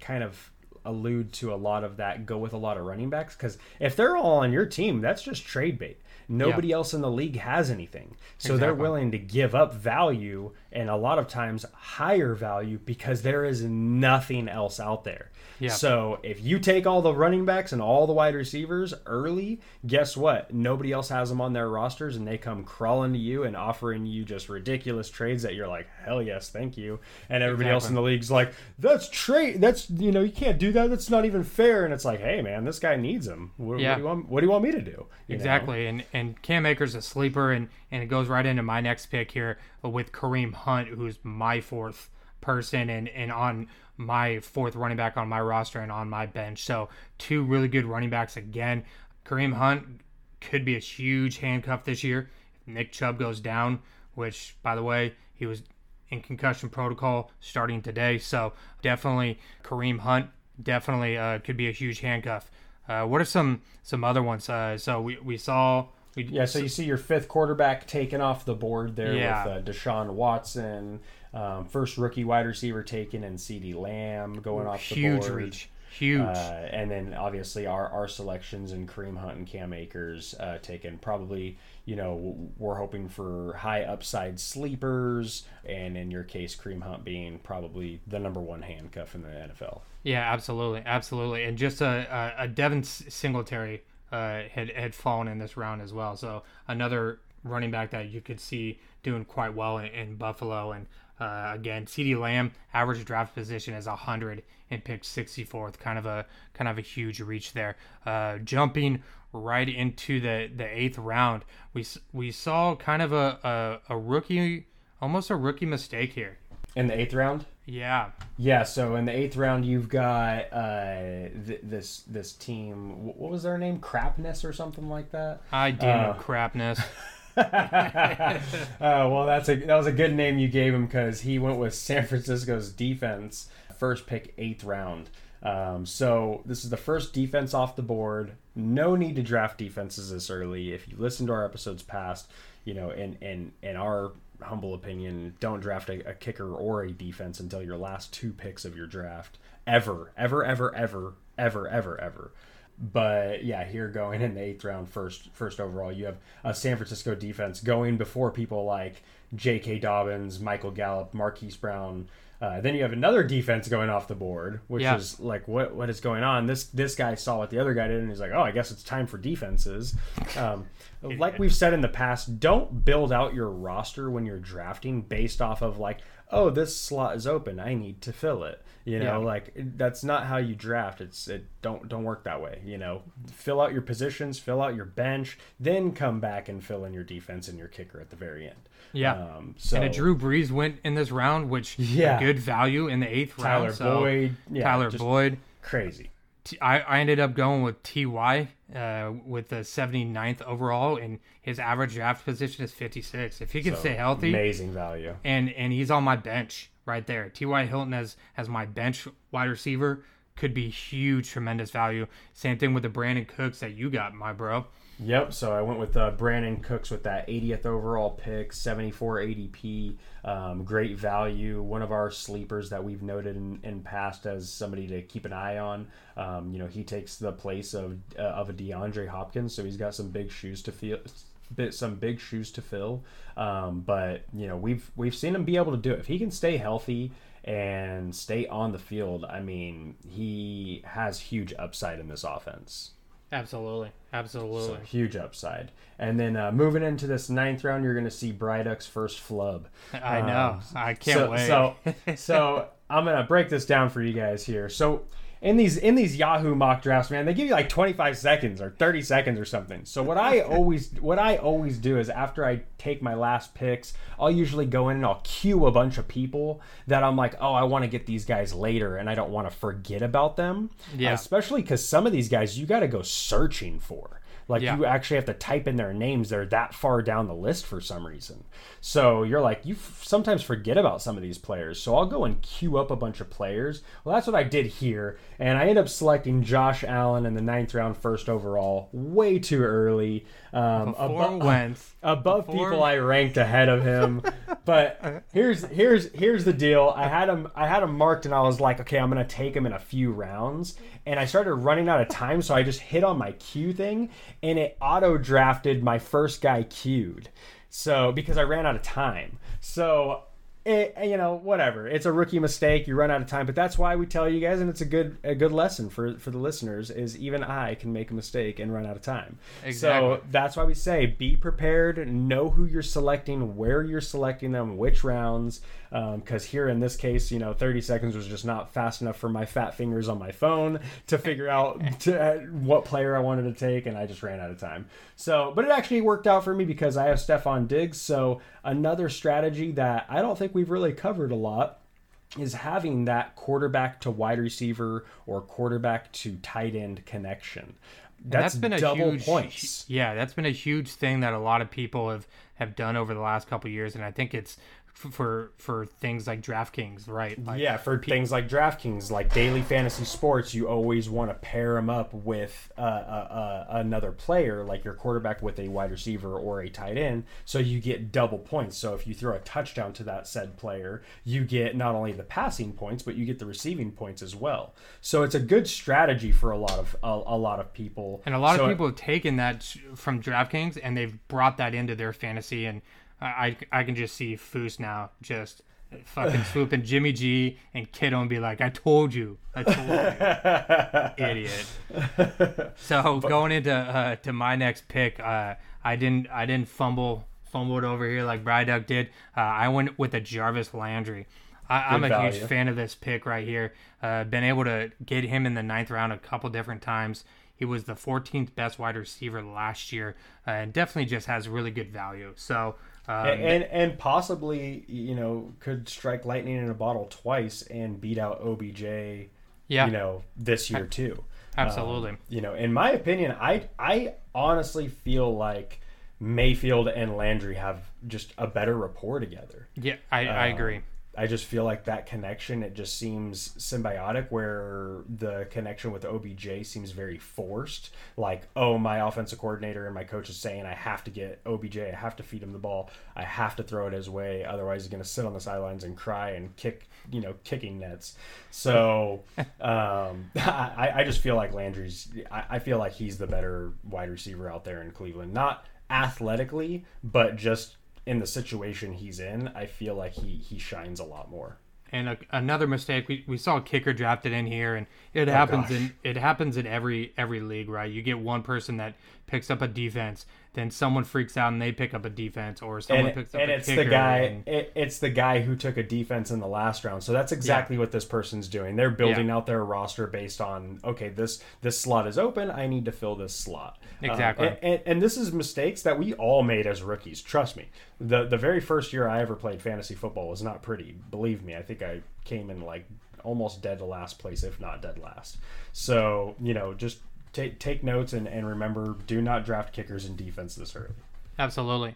kind of allude to a lot of that, go with a lot of running backs, because if they're all on your team, that's just trade bait. Nobody else in the league has anything. So exactly. They're willing to give up value, and a lot of times higher value, because there is nothing else out there. Yeah. So if you take all the running backs and all the wide receivers early, guess what? Nobody else has them on their rosters, and they come crawling to you and offering you just ridiculous trades that you're like, hell yes, thank you. And everybody else in the league's like, that's trade. That's, you can't do that. That's not even fair. And it's like, hey man, this guy needs him. What do you want me to do? Exactly. And Cam Akers a sleeper, and it goes right into my next pick here with Kareem Hunt, who's my 4th person and on my 4th running back on my roster and on my bench. So 2 really good running backs again. Kareem Hunt could be a huge handcuff this year if Nick Chubb goes down, which, by the way, he was in concussion protocol starting today. So definitely Kareem Hunt could be a huge handcuff. What are some other ones? So we saw... So you see your 5th quarterback taken off the board there with Deshaun Watson. 1st rookie wide receiver taken, and CeeDee Lamb going off the board. Huge reach. Huge. And then obviously our selections in Kareem Hunt and Cam Akers taken. Probably, we're hoping for high upside sleepers, and in your case, Kareem Hunt being probably the number one handcuff in the NFL. Yeah, absolutely. Absolutely. And just a Devin Singletary had fallen in this round as well. So another running back that you could see doing quite well in Buffalo. And again, CeeDee Lamb average draft position is 100 and picked 64th. Kind of a huge reach there. Jumping right into the 8th round, we saw kind of a rookie, almost a rookie mistake here. In the 8th round? Yeah. Yeah, so in the 8th round, you've got this team. What was their name? Crapness or something like that? I do know Crapness. Well, that was a good name you gave him, because he went with San Francisco's defense. 1st pick, 8th round. So this is the 1st defense off the board. No need to draft defenses this early. If you listen to our episodes past, in our humble opinion, don't draft a kicker or a defense until your last 2 picks of your draft. Ever, ever, ever, ever, ever, ever, ever. But yeah, here going in the 8th round, first overall, you have a San Francisco defense going before people like J.K. Dobbins, Michael Gallup, Marquise Brown. Then you have another defense going off the board, which is like, what is going on? This guy saw what the other guy did, and he's like, oh, I guess it's time for defenses. Like we've said in the past, don't build out your roster when you're drafting based off of like, oh, this slot is open, I need to fill it. You know, like that's not how you draft. It don't work that way. You know, fill out your positions, fill out your bench, then come back and fill in your defense and your kicker at the very end. Yeah. And a Drew Brees went in this round, which a good value in the 8th round. Tyler Boyd, crazy. I ended up going with T.Y. With the 79th overall, and his average draft position is 56. If he can stay healthy, amazing value. And he's on my bench right there. T.Y. Hilton as my bench wide receiver could be huge, tremendous value. Same thing with the Brandon Cooks that you got, my bro. Yep, so I went with Brandon Cooks with that 80th overall pick, 74 ADP, great value, one of our sleepers that we've noted in past as somebody to keep an eye on. You know, he takes the place of a DeAndre Hopkins, so he's got some big shoes to fill. But you know, we've seen him be able to do it if he can stay healthy and stay on the field. I mean, he has huge upside in this offense. Absolutely. So, huge upside. And then moving into this 9th round, you're going to see Bryduck's first flub. I know. I can't wait. So I'm going to break this down for you guys here. So in these Yahoo mock drafts, man, they give you like 25 seconds or 30 seconds or something. So what I always do is after I take my last picks, I'll usually go in and I'll queue a bunch of people that I'm like, oh, I want to get these guys later and I don't want to forget about them. Yeah. Especially because some of these guys you got to go searching for. Like you actually have to type in their names. They're that far down the list for some reason. So you're like, you sometimes forget about some of these players. So I'll go and queue up a bunch of players. Well, that's what I did here. And I end up selecting Josh Allen in the 9th round, first overall, way too early. Above people I ranked ahead of him. But here's the deal. I had him marked and I was like, okay, I'm going to take him in a few rounds. And I started running out of time, so I just hit on my queue thing and it auto-drafted my first guy queued. So because I ran out of time. So whatever. It's a rookie mistake. You run out of time, but that's why we tell you guys, and it's a good lesson for the listeners, is even I can make a mistake and run out of time. Exactly. So that's why we say be prepared, know who you're selecting, where you're selecting them, which rounds, because here in this case, you know, 30 seconds was just not fast enough for my fat fingers on my phone to figure out what player I wanted to take, and I just ran out of time. So, but it actually worked out for me because I have Stephon Diggs, so another strategy that I don't think we've really covered a lot is having that quarterback to wide receiver or quarterback to tight end connection. That's been a double huge points. Yeah, that's been a huge thing that a lot of people have done over the last couple of years, and I think it's for things like DraftKings, right? Like things like DraftKings, like daily fantasy sports, you always want to pair them up with another player, like your quarterback with a wide receiver or a tight end, so you get double points. So if you throw a touchdown to that said player, you get not only the passing points, but you get the receiving points as well. So it's a good strategy for a lot of people. And a lot of people have taken that from DraftKings and they've brought that into their fantasy, and I can just see Foose now just fucking swooping Jimmy G and Kittle and be like, I told you, idiot. So going into to my next pick, I didn't fumble it over here like Bryduck did. I went with a Jarvis Landry. I'm a huge fan of this pick right here. Been able to get him in the 9th round a couple different times. He was the 14th best wide receiver last year, and definitely just has really good value. So. And possibly, you know, could strike lightning in a bottle twice and beat out OBJ, you know, this year too. Absolutely. You know, in my opinion, I honestly feel like Mayfield and Landry have just a better rapport together. Yeah, I agree. I just feel like that connection, it just seems symbiotic, where the connection with OBJ seems very forced. Like, oh, my offensive coordinator and my coach is saying I have to get OBJ, I have to feed him the ball, I have to throw it his way, otherwise he's going to sit on the sidelines and cry and kick, you know, kicking nets. So I just feel like Landry's, I feel like he's the better wide receiver out there in Cleveland. Not athletically, but just in the situation he's in, I feel like he shines a lot more. And another mistake, we saw a kicker drafted in here, and it happens in every league, right? You get one person that picks up a defense, then someone freaks out and they pick up a defense, or someone picks up a kicker. And it's the guy, it's the guy who took a defense in the last round. So that's exactly what this person's doing. They're building out their roster based on, okay, this slot is open, I need to fill this slot. Exactly. And this is mistakes that we all made as rookies. Trust me. The very first year I ever played fantasy football was not pretty. Believe me, I think I came in like almost dead to last place, if not dead last. So, you know, just take notes and remember, do not draft kickers in defense this early. Absolutely.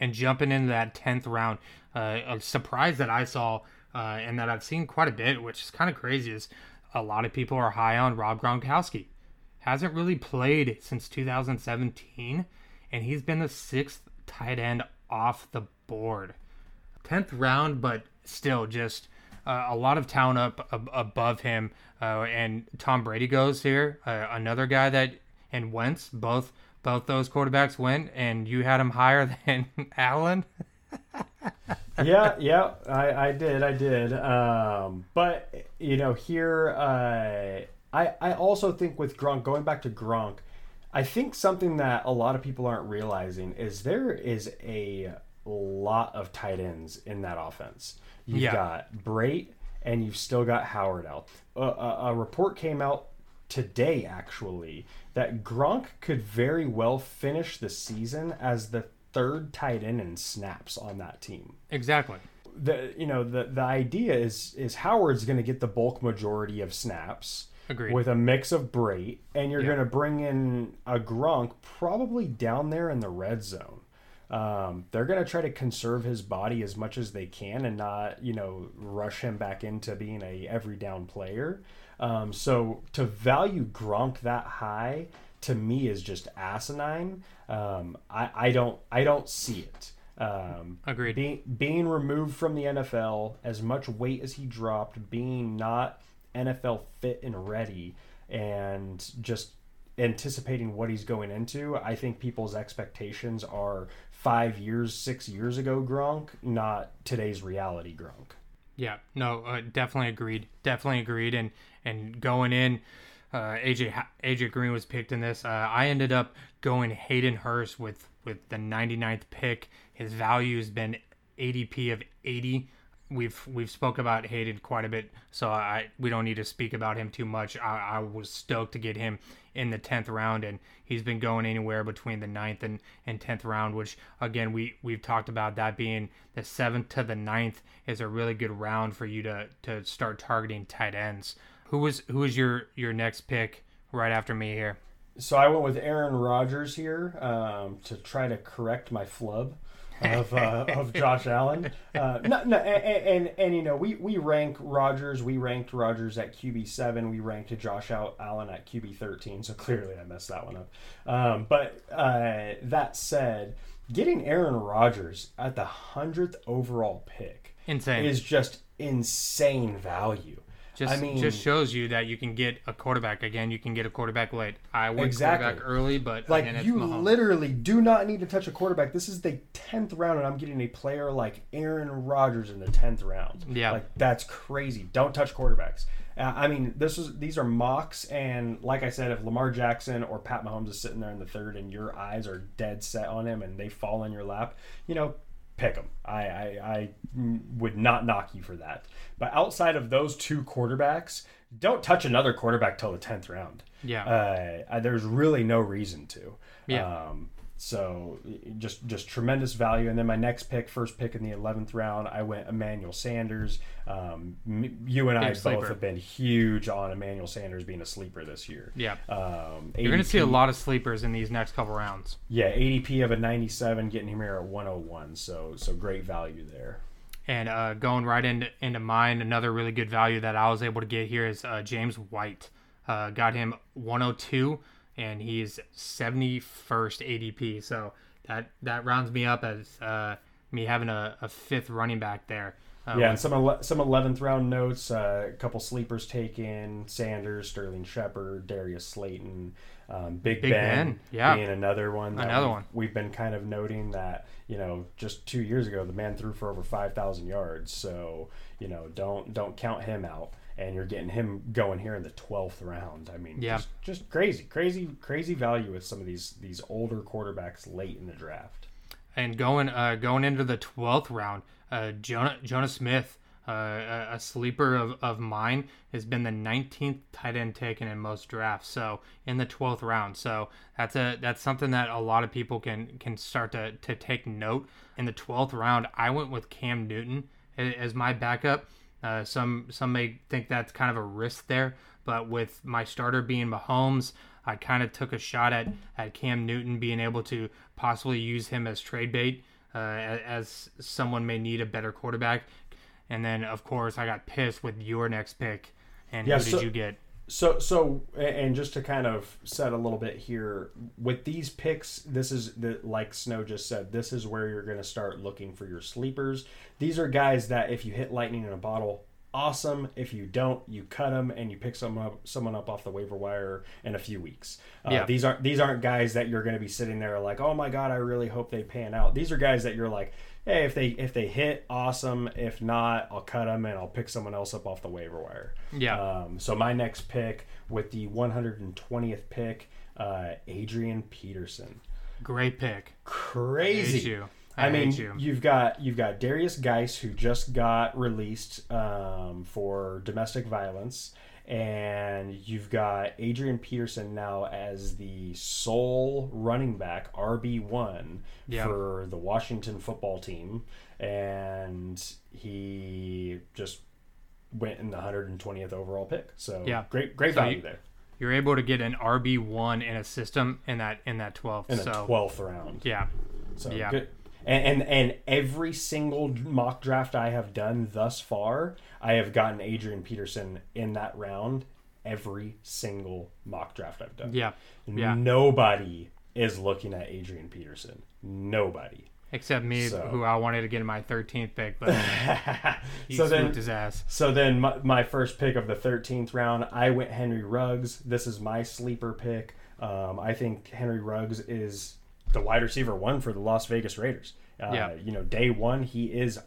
And jumping into that 10th round, a surprise that I saw and that I've seen quite a bit, which is kind of crazy, is a lot of people are high on Rob Gronkowski. Hasn't really played since 2017, and he's been the 6th tight end off the board. 10th round, but still just a lot of talent above him. And Tom Brady goes here, another guy that, and Wentz, both those quarterbacks went, and you had him higher than Allen. yeah, I did. But you know, here, I also think with Gronk, going back to Gronk, I think something that a lot of people aren't realizing is there is a lot of tight ends in that offense. You've got Brate, and you've still got Howard out. A report came out today, actually, that Gronk could very well finish the season as the 3rd tight end in snaps on that team. Exactly. The idea is Howard's going to get the bulk majority of snaps. Agreed. With a mix of Brate, and you're going to bring in a Gronk probably down there in the red zone. They're going to try to conserve his body as much as they can and not, you know, rush him back into being a every down player. So to value Gronk that high, to me, is just asinine. I don't see it. Agreed. Being removed from the NFL, as much weight as he dropped, being not NFL fit and ready, and just anticipating what he's going into, I think people's expectations are 5 years, 6 years ago Gronk, not today's reality Gronk. Yeah, no, definitely agreed. And going in, AJ Green was picked in this. I ended up going Hayden Hurst with the 99th pick. His value has been ADP of 80. We've spoke about Hayden quite a bit, so we don't need to speak about him too much. I was stoked to get him in the 10th round, and he's been going anywhere between the 9th and 10th round, which, again, we've talked about that being the 7th to the 9th is a really good round for you to start targeting tight ends. Who is your next pick right after me here? So I went with Aaron Rodgers here to try to correct my flub of Josh Allen. And you know, we rank Rodgers. We ranked Rodgers at QB7. We ranked Josh Allen at QB13. So clearly I messed that one up. But that said, getting Aaron Rodgers at the 100th overall pick is just insane value. Just shows you that you can get a quarterback. Again, you can get a quarterback late. I went quarterback early, but like, again, you literally do not need to touch a quarterback. This is the 10th round, and I'm getting a player like Aaron Rodgers in the 10th round. Yeah, like that's crazy. Don't touch quarterbacks. I mean, these are mocks, and like I said, if Lamar Jackson or Pat Mahomes is sitting there in the 3rd, and your eyes are dead set on him, and they fall in your lap, you know, pick them. I would not knock you for that. But outside of those two quarterbacks, don't touch another quarterback till the 10th round. Yeah. There's really no reason to. Yeah. So just tremendous value. And then my next pick, first pick in the 11th round, I went Emmanuel Sanders. You and I both have been huge on Emmanuel Sanders being a sleeper this year. Yeah. You're going to see a lot of sleepers in these next couple rounds. Yeah, ADP of a 97, getting him here at 101. So great value there. And going right into mine, another really good value that I was able to get here is James White. Got him 102, and he's 71st ADP. So that rounds me up as me having a fifth running back there. Yeah, and some 11th round notes, a couple sleepers taken, Sanders, Sterling Shepard, Darius Slayton, Big Ben yeah. being another one. We've been kind of noting that, you know, just 2 years ago, the man threw for over 5,000 yards. So, you know, don't count him out. And you're getting him going here in the 12th round. I mean, yeah. just crazy value with some of these older quarterbacks late in the draft. And going into the 12th round, Jonah Smith, a sleeper of mine, has been the 19th tight end taken in most drafts. So in the 12th round, so that's something that a lot of people can start to take note. In the 12th round, I went with Cam Newton as my backup. Some may think that's kind of a risk there, but with my starter being Mahomes, I kind of took a shot at Cam Newton being able to possibly use him as trade bait, as someone may need a better quarterback. And then, of course, I got pissed with your next pick. And yeah, who did you get? So, and just to kind of set a little bit here, with these picks, this is, like Snow just said, this is where you're going to start looking for your sleepers. These are guys that if you hit lightning in a bottle, awesome. If you don't, you cut them and you pick someone up off the waiver wire in a few weeks. Yeah. These aren't guys that you're going to be sitting there like, oh my God, I really hope they pan out. These are guys that you're like, hey, if they hit, awesome. If not, I'll cut them and I'll pick someone else up off the waiver wire. Yeah. So my next pick with the 120th pick, Adrian Peterson. Great pick. Crazy. I hate you. I mean, you've got Darius Geis, who just got released for domestic violence, and you've got Adrian Peterson now as the sole running back RB1 yeah. for the Washington football team, and he just went in the 120th overall pick. So yeah. great value there. You're able to get an RB1 in a system in that 12th. In the 12th round. Yeah. So yeah. Good. And every single mock draft I have done thus far, I have gotten Adrian Peterson in that round. Every single mock draft I've done. Yeah. Nobody is looking at Adrian Peterson. Nobody. Except me, who I wanted to get in my 13th pick, but he swooped his ass. So then my first pick of the 13th round, I went Henry Ruggs. This is my sleeper pick. I think Henry Ruggs is the wide receiver one for the Las Vegas Raiders. You know, day one, he is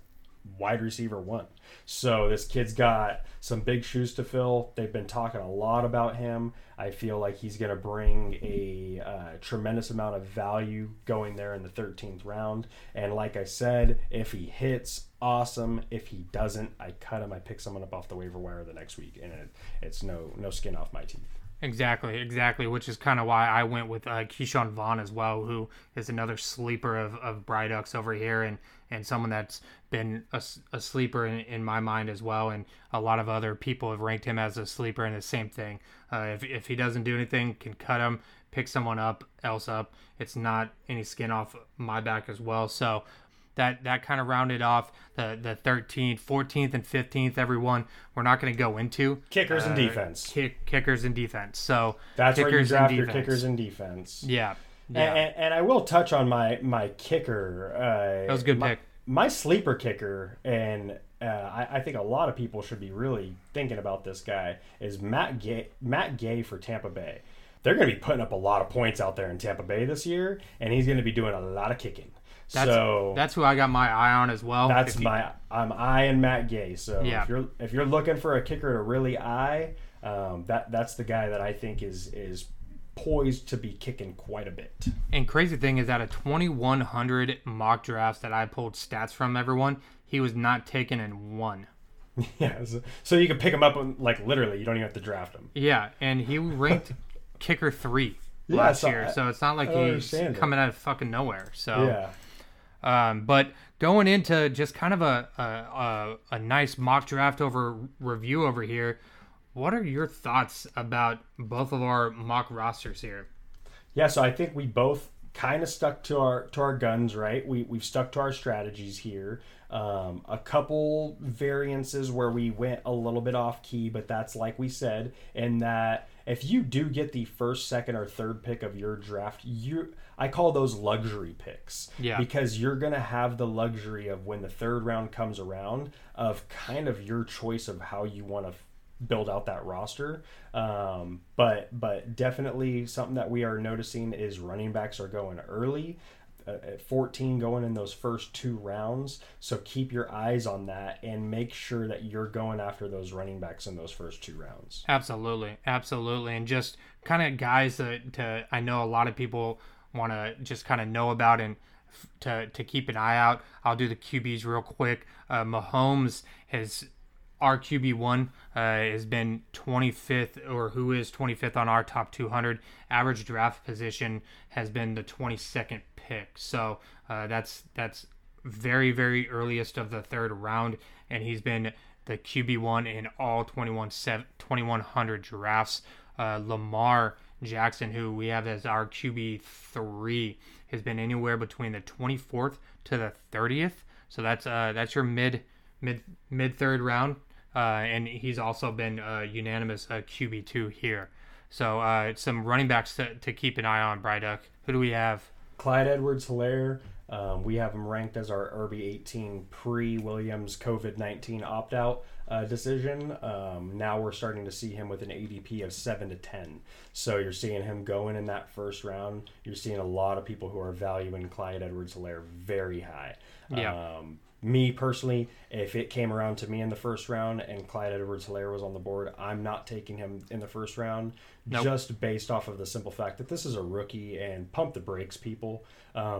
wide receiver one. So this kid's got some big shoes to fill. They've been talking a lot about him. I feel like he's going to bring a tremendous amount of value going there in the 13th round. And like I said, if he hits, awesome. If he doesn't, I cut him. I pick someone up off the waiver wire the next week, and it's no skin off my teeth. Exactly, which is kind of why I went with Keyshawn Vaughn as well, who is another sleeper of Bright Oaks over here, and someone that's been a sleeper in my mind as well, and a lot of other people have ranked him as a sleeper, and the same thing. If he doesn't do anything, can cut him, pick someone else up. It's not any skin off my back as well, so that kind of rounded off the 13th, 14th, and 15th. Everyone, we're not going to go into kickers and defense. Kickers and defense. So that's where you draft your kickers and defense. Yeah. And I will touch on my kicker. That was a good pick. My sleeper kicker, and I think a lot of people should be really thinking about this guy, is Matt Gay for Tampa Bay. They're going to be putting up a lot of points out there in Tampa Bay this year, and he's going to be doing a lot of kicking. That's who I got my eye on as well. I'm eyeing Matt Gay. So yeah. if you're looking for a kicker to really eye, that's the guy that I think is poised to be kicking quite a bit. And crazy thing is, out of 2,100 mock drafts that I pulled stats from everyone, he was not taken in one. Yeah, so you can pick him up on, like, literally, you don't even have to draft him. Yeah, and he ranked kicker 3. Last year, so it's not like he's coming out of fucking nowhere. So, yeah. But going into just kind of a nice mock draft review over here, what are your thoughts about both of our mock rosters here? Yeah, so I think we both kind of stuck to our guns, right? We've stuck to our strategies here. A couple variances where we went a little bit off key, but that's like we said, and that if you do get the first, second, or third pick of your draft, I call those luxury picks. Yeah. Because you're going to have the luxury of, when the third round comes around, of kind of your choice of how you want to build out that roster. But definitely something that we are noticing is running backs are going early, at 14, going in those first two rounds. So keep your eyes on that and make sure that you're going after those running backs in those first two rounds. Absolutely. And just kind of guys to I know a lot of people want to just kind of know about and to keep an eye out. I'll do the QBs real quick. Mahomes has... Our QB1 has been 25th, or who is 25th on our top 200. Average draft position has been the 22nd pick. So that's very, very earliest of the third round, and he's been the QB1 in all 2100 drafts. Lamar Jackson, who we have as our QB3, has been anywhere between the 24th to the 30th. So that's your mid third round. And he's also been unanimous QB2 here. So some running backs to keep an eye on, Bry Duck. Who do we have? Clyde Edwards-Helaire. We have him ranked as our RB18 pre-Williams COVID-19 opt-out decision. Now we're starting to see him with an ADP of 7 to 10. So you're seeing him going in that first round. You're seeing a lot of people who are valuing Clyde Edwards-Helaire very high. Yeah. Me personally, if it came around to me in the first round and Clyde Edwards-Helaire was on the board, I'm not taking him in the first round. Nope. Just based off of the simple fact that this is a rookie, and pump the brakes, people.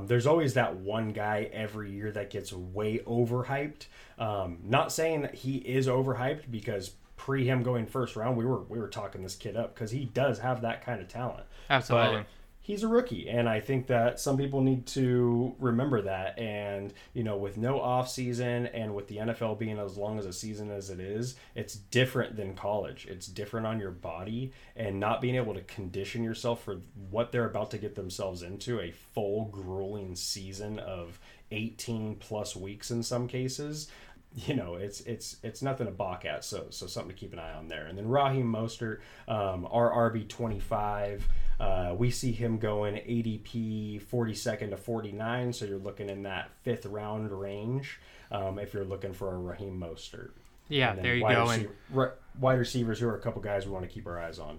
There's always that one guy every year that gets way overhyped. Not saying that he is overhyped, because pre him going first round, we were talking this kid up because he does have that kind of talent. Absolutely. But he's a rookie, and I think that some people need to remember that. And, you know, with no offseason and with the NFL being as long as a season as it is, it's different than college. It's different on your body, and not being able to condition yourself for what they're about to get themselves into, a full grueling season of 18-plus weeks in some cases, you know, it's nothing to balk at. So something to keep an eye on there. And then Raheem Mostert, our RB25, we see him going ADP 42nd to 49. So you're looking in that fifth round range, if you're looking for a Raheem Mostert. Yeah, there you go. And wide receivers, who are a couple guys we want to keep our eyes on.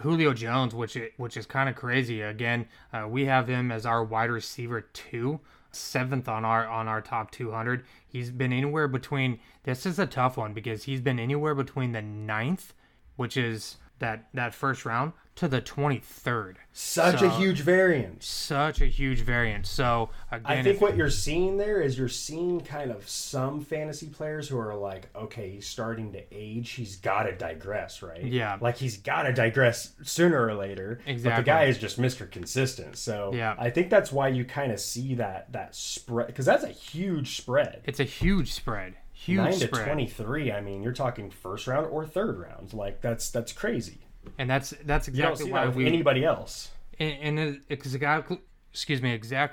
Julio Jones, which is kind of crazy. Again, we have him as our wide receiver 2. 7th on our top 200. He's been anywhere between, this is a tough one, because he's been anywhere between the 9th, which is that first round, to the 23rd. Such a huge variance. So again, I think what you're seeing there is you're seeing kind of some fantasy players who are like, okay, he's starting to age, he's got to digress, right? Yeah, like he's got to digress sooner or later. Exactly. But the guy is just Mr. Consistent. So yeah, I think that's why you kind of see that spread, because that's a huge spread. It's a huge spread. 9 to 23. I mean, you're talking first round or third round. Like that's crazy. And that's exactly why we, anybody else. And exactly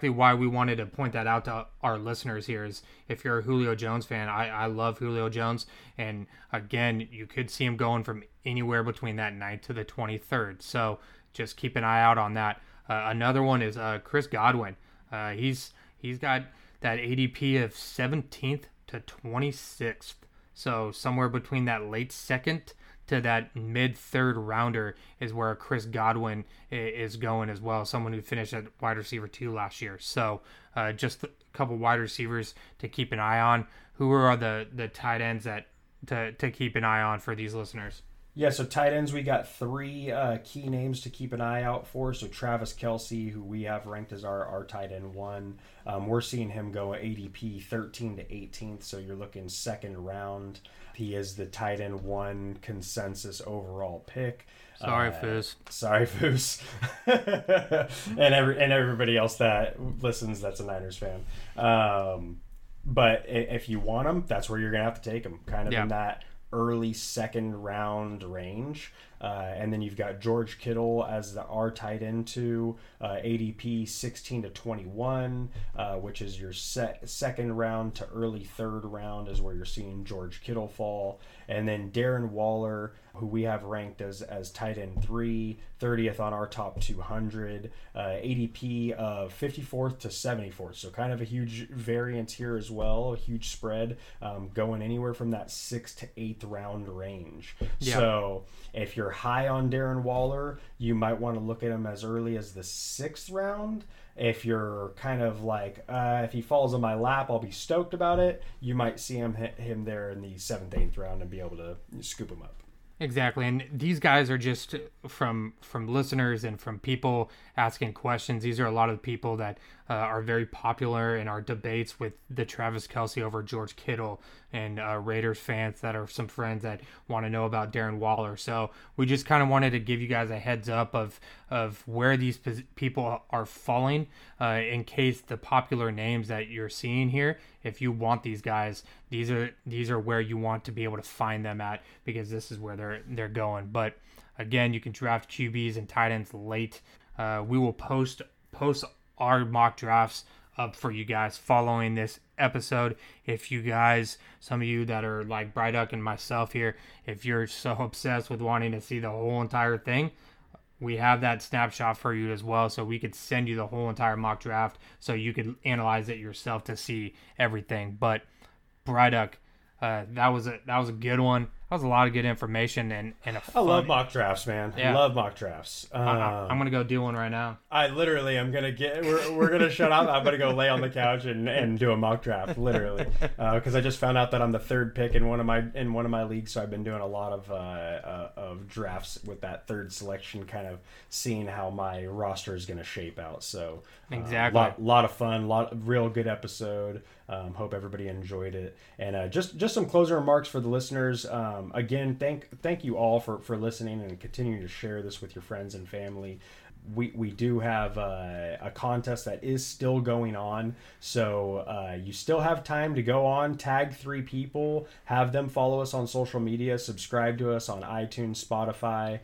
why we wanted to point that out to our listeners here is, if you're a Julio Jones fan, I love Julio Jones. And again, you could see him going from anywhere between that 9th to the 23rd. So just keep an eye out on that. Another one is Chris Godwin. He's got that ADP of 17th to 26th, so somewhere between that late second to that mid third rounder is where Chris Godwin is going as well. Someone who finished at wide receiver 2 last year. So just a couple wide receivers to keep an eye on. Who are the tight ends that to keep an eye on for these listeners? Yeah, so tight ends, we got 3 key names to keep an eye out for. So Travis Kelce, who we have ranked as our tight end 1. We're seeing him go ADP 13 to 18th, so you're looking second round. He is the tight end 1 consensus overall pick. Sorry, Foos. and everybody else that listens that's a Niners fan. But if you want him, that's where you're going to have to take him, kind of in that early second round range. And then you've got George Kittle as our tight end too, ADP 16 to 21, which is your second round to early third round is where you're seeing George Kittle fall. And then Darren Waller, who we have ranked as tight end 3, 30th on our top 200, ADP 54th to 74th. So kind of a huge variance here as well, a huge spread, going anywhere from that 6th to 8th round range. Yeah. So if you're high on Darren Waller, you might want to look at him as early as the 6th round. If you're kind of like, if he falls on my lap, I'll be stoked about it, you might see him there in the 7th, 8th round and be able to scoop him up. Exactly. And these guys are just from listeners and from people asking questions. These are a lot of people that are very popular in our debates with the Travis Kelce over George Kittle and Raiders fans that are some friends that want to know about Darren Waller. So we just kind of wanted to give you guys a heads up of where these people are falling in case the popular names that you're seeing here. If you want these guys, these are where you want to be able to find them at, because this is where they're going. But again, you can draft QBs and tight ends late. We will post our mock drafts up for you guys following this episode. If you guys, some of you that are like Bryduck and myself here, if you're so obsessed with wanting to see the whole entire thing, we have that snapshot for you as well, so we could send you the whole entire mock draft so you could analyze it yourself to see everything. But Bryduck, that was a good one. That was a lot of good information and a fun... I love mock drafts, man. Yeah. I love mock drafts. I'm gonna go do one right now. I'm gonna get. We're gonna shut up. I'm gonna go lay on the couch and do a mock draft, literally, because I just found out that I'm the third pick in one of my leagues. So I've been doing a lot of drafts with that third selection, kind of seeing how my roster is gonna shape out. So exactly, lot of fun, real good episode. Hope everybody enjoyed it. And just some closing remarks for the listeners. Again, thank you all for listening and continuing to share this with your friends and family. We do have a contest that is still going on, so you still have time to go on, tag 3 people, have them follow us on social media, subscribe to us on iTunes, Spotify.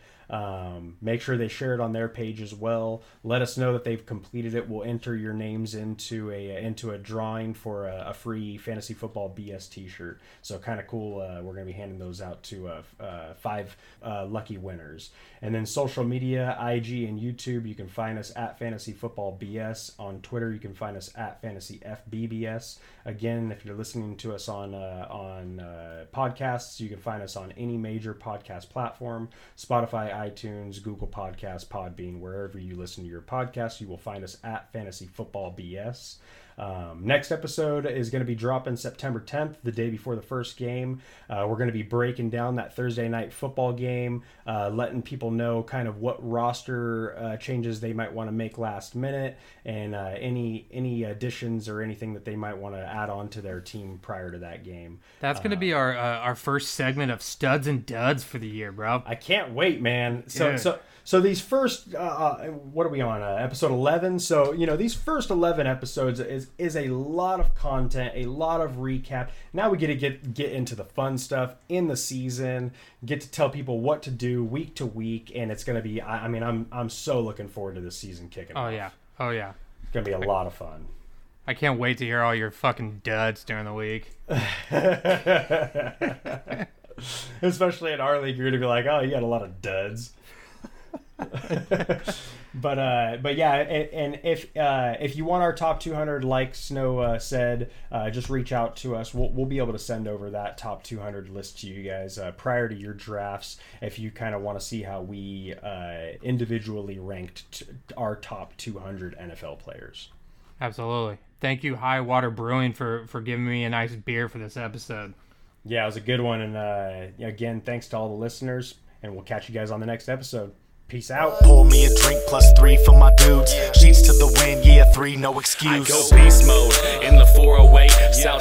Make sure they share it on their page as well. Let us know that they've completed it. We'll enter your names into a drawing for a free Fantasy Football BS t-shirt. So kind of cool. We're going to be handing those out to 5 lucky winners. And then social media, IG and YouTube, you can find us at Fantasy Football BS. On Twitter, you can find us at Fantasy FBBS. Again, if you're listening to us on podcasts, you can find us on any major podcast platform, Spotify, iTunes, Google Podcasts, Podbean, wherever you listen to your podcasts, you will find us at Fantasy Football BS. Next episode is going to be dropping September 10th, the day before the first game. We're going to be breaking down that Thursday night football game, letting people know kind of what roster changes they might want to make last minute, and any additions or anything that they might want to add on to their team prior to that game. That's going to be our first segment of Studs and Duds for the year, bro. I can't wait, man. So these first, what are we on? Episode 11. So, these first 11 episodes is a lot of content, a lot of recap. Now we get to get into the fun stuff in the season, get to tell people what to do week to week. And it's going to be, I'm so looking forward to this season kicking off. Oh yeah. It's going to be a lot of fun. I can't wait to hear all your fucking duds during the week. Especially in our league, you're going to be like, oh, you got a lot of duds. But yeah, and if you want our top 200, like Snow said, just reach out to us. We'll be able to send over that top 200 list to you guys prior to your drafts if you kind of want to see how we individually ranked our top 200 NFL players. Absolutely. Thank you, High Water Brewing, for giving me a nice beer for this episode. Yeah, it was a good one. And again, thanks to all the listeners, and we'll catch you guys on the next episode. Peace out. Pour me a drink plus 3 for my dudes. Sheets to the wind, yeah, 3, no excuse. I go beast mode in the 408. South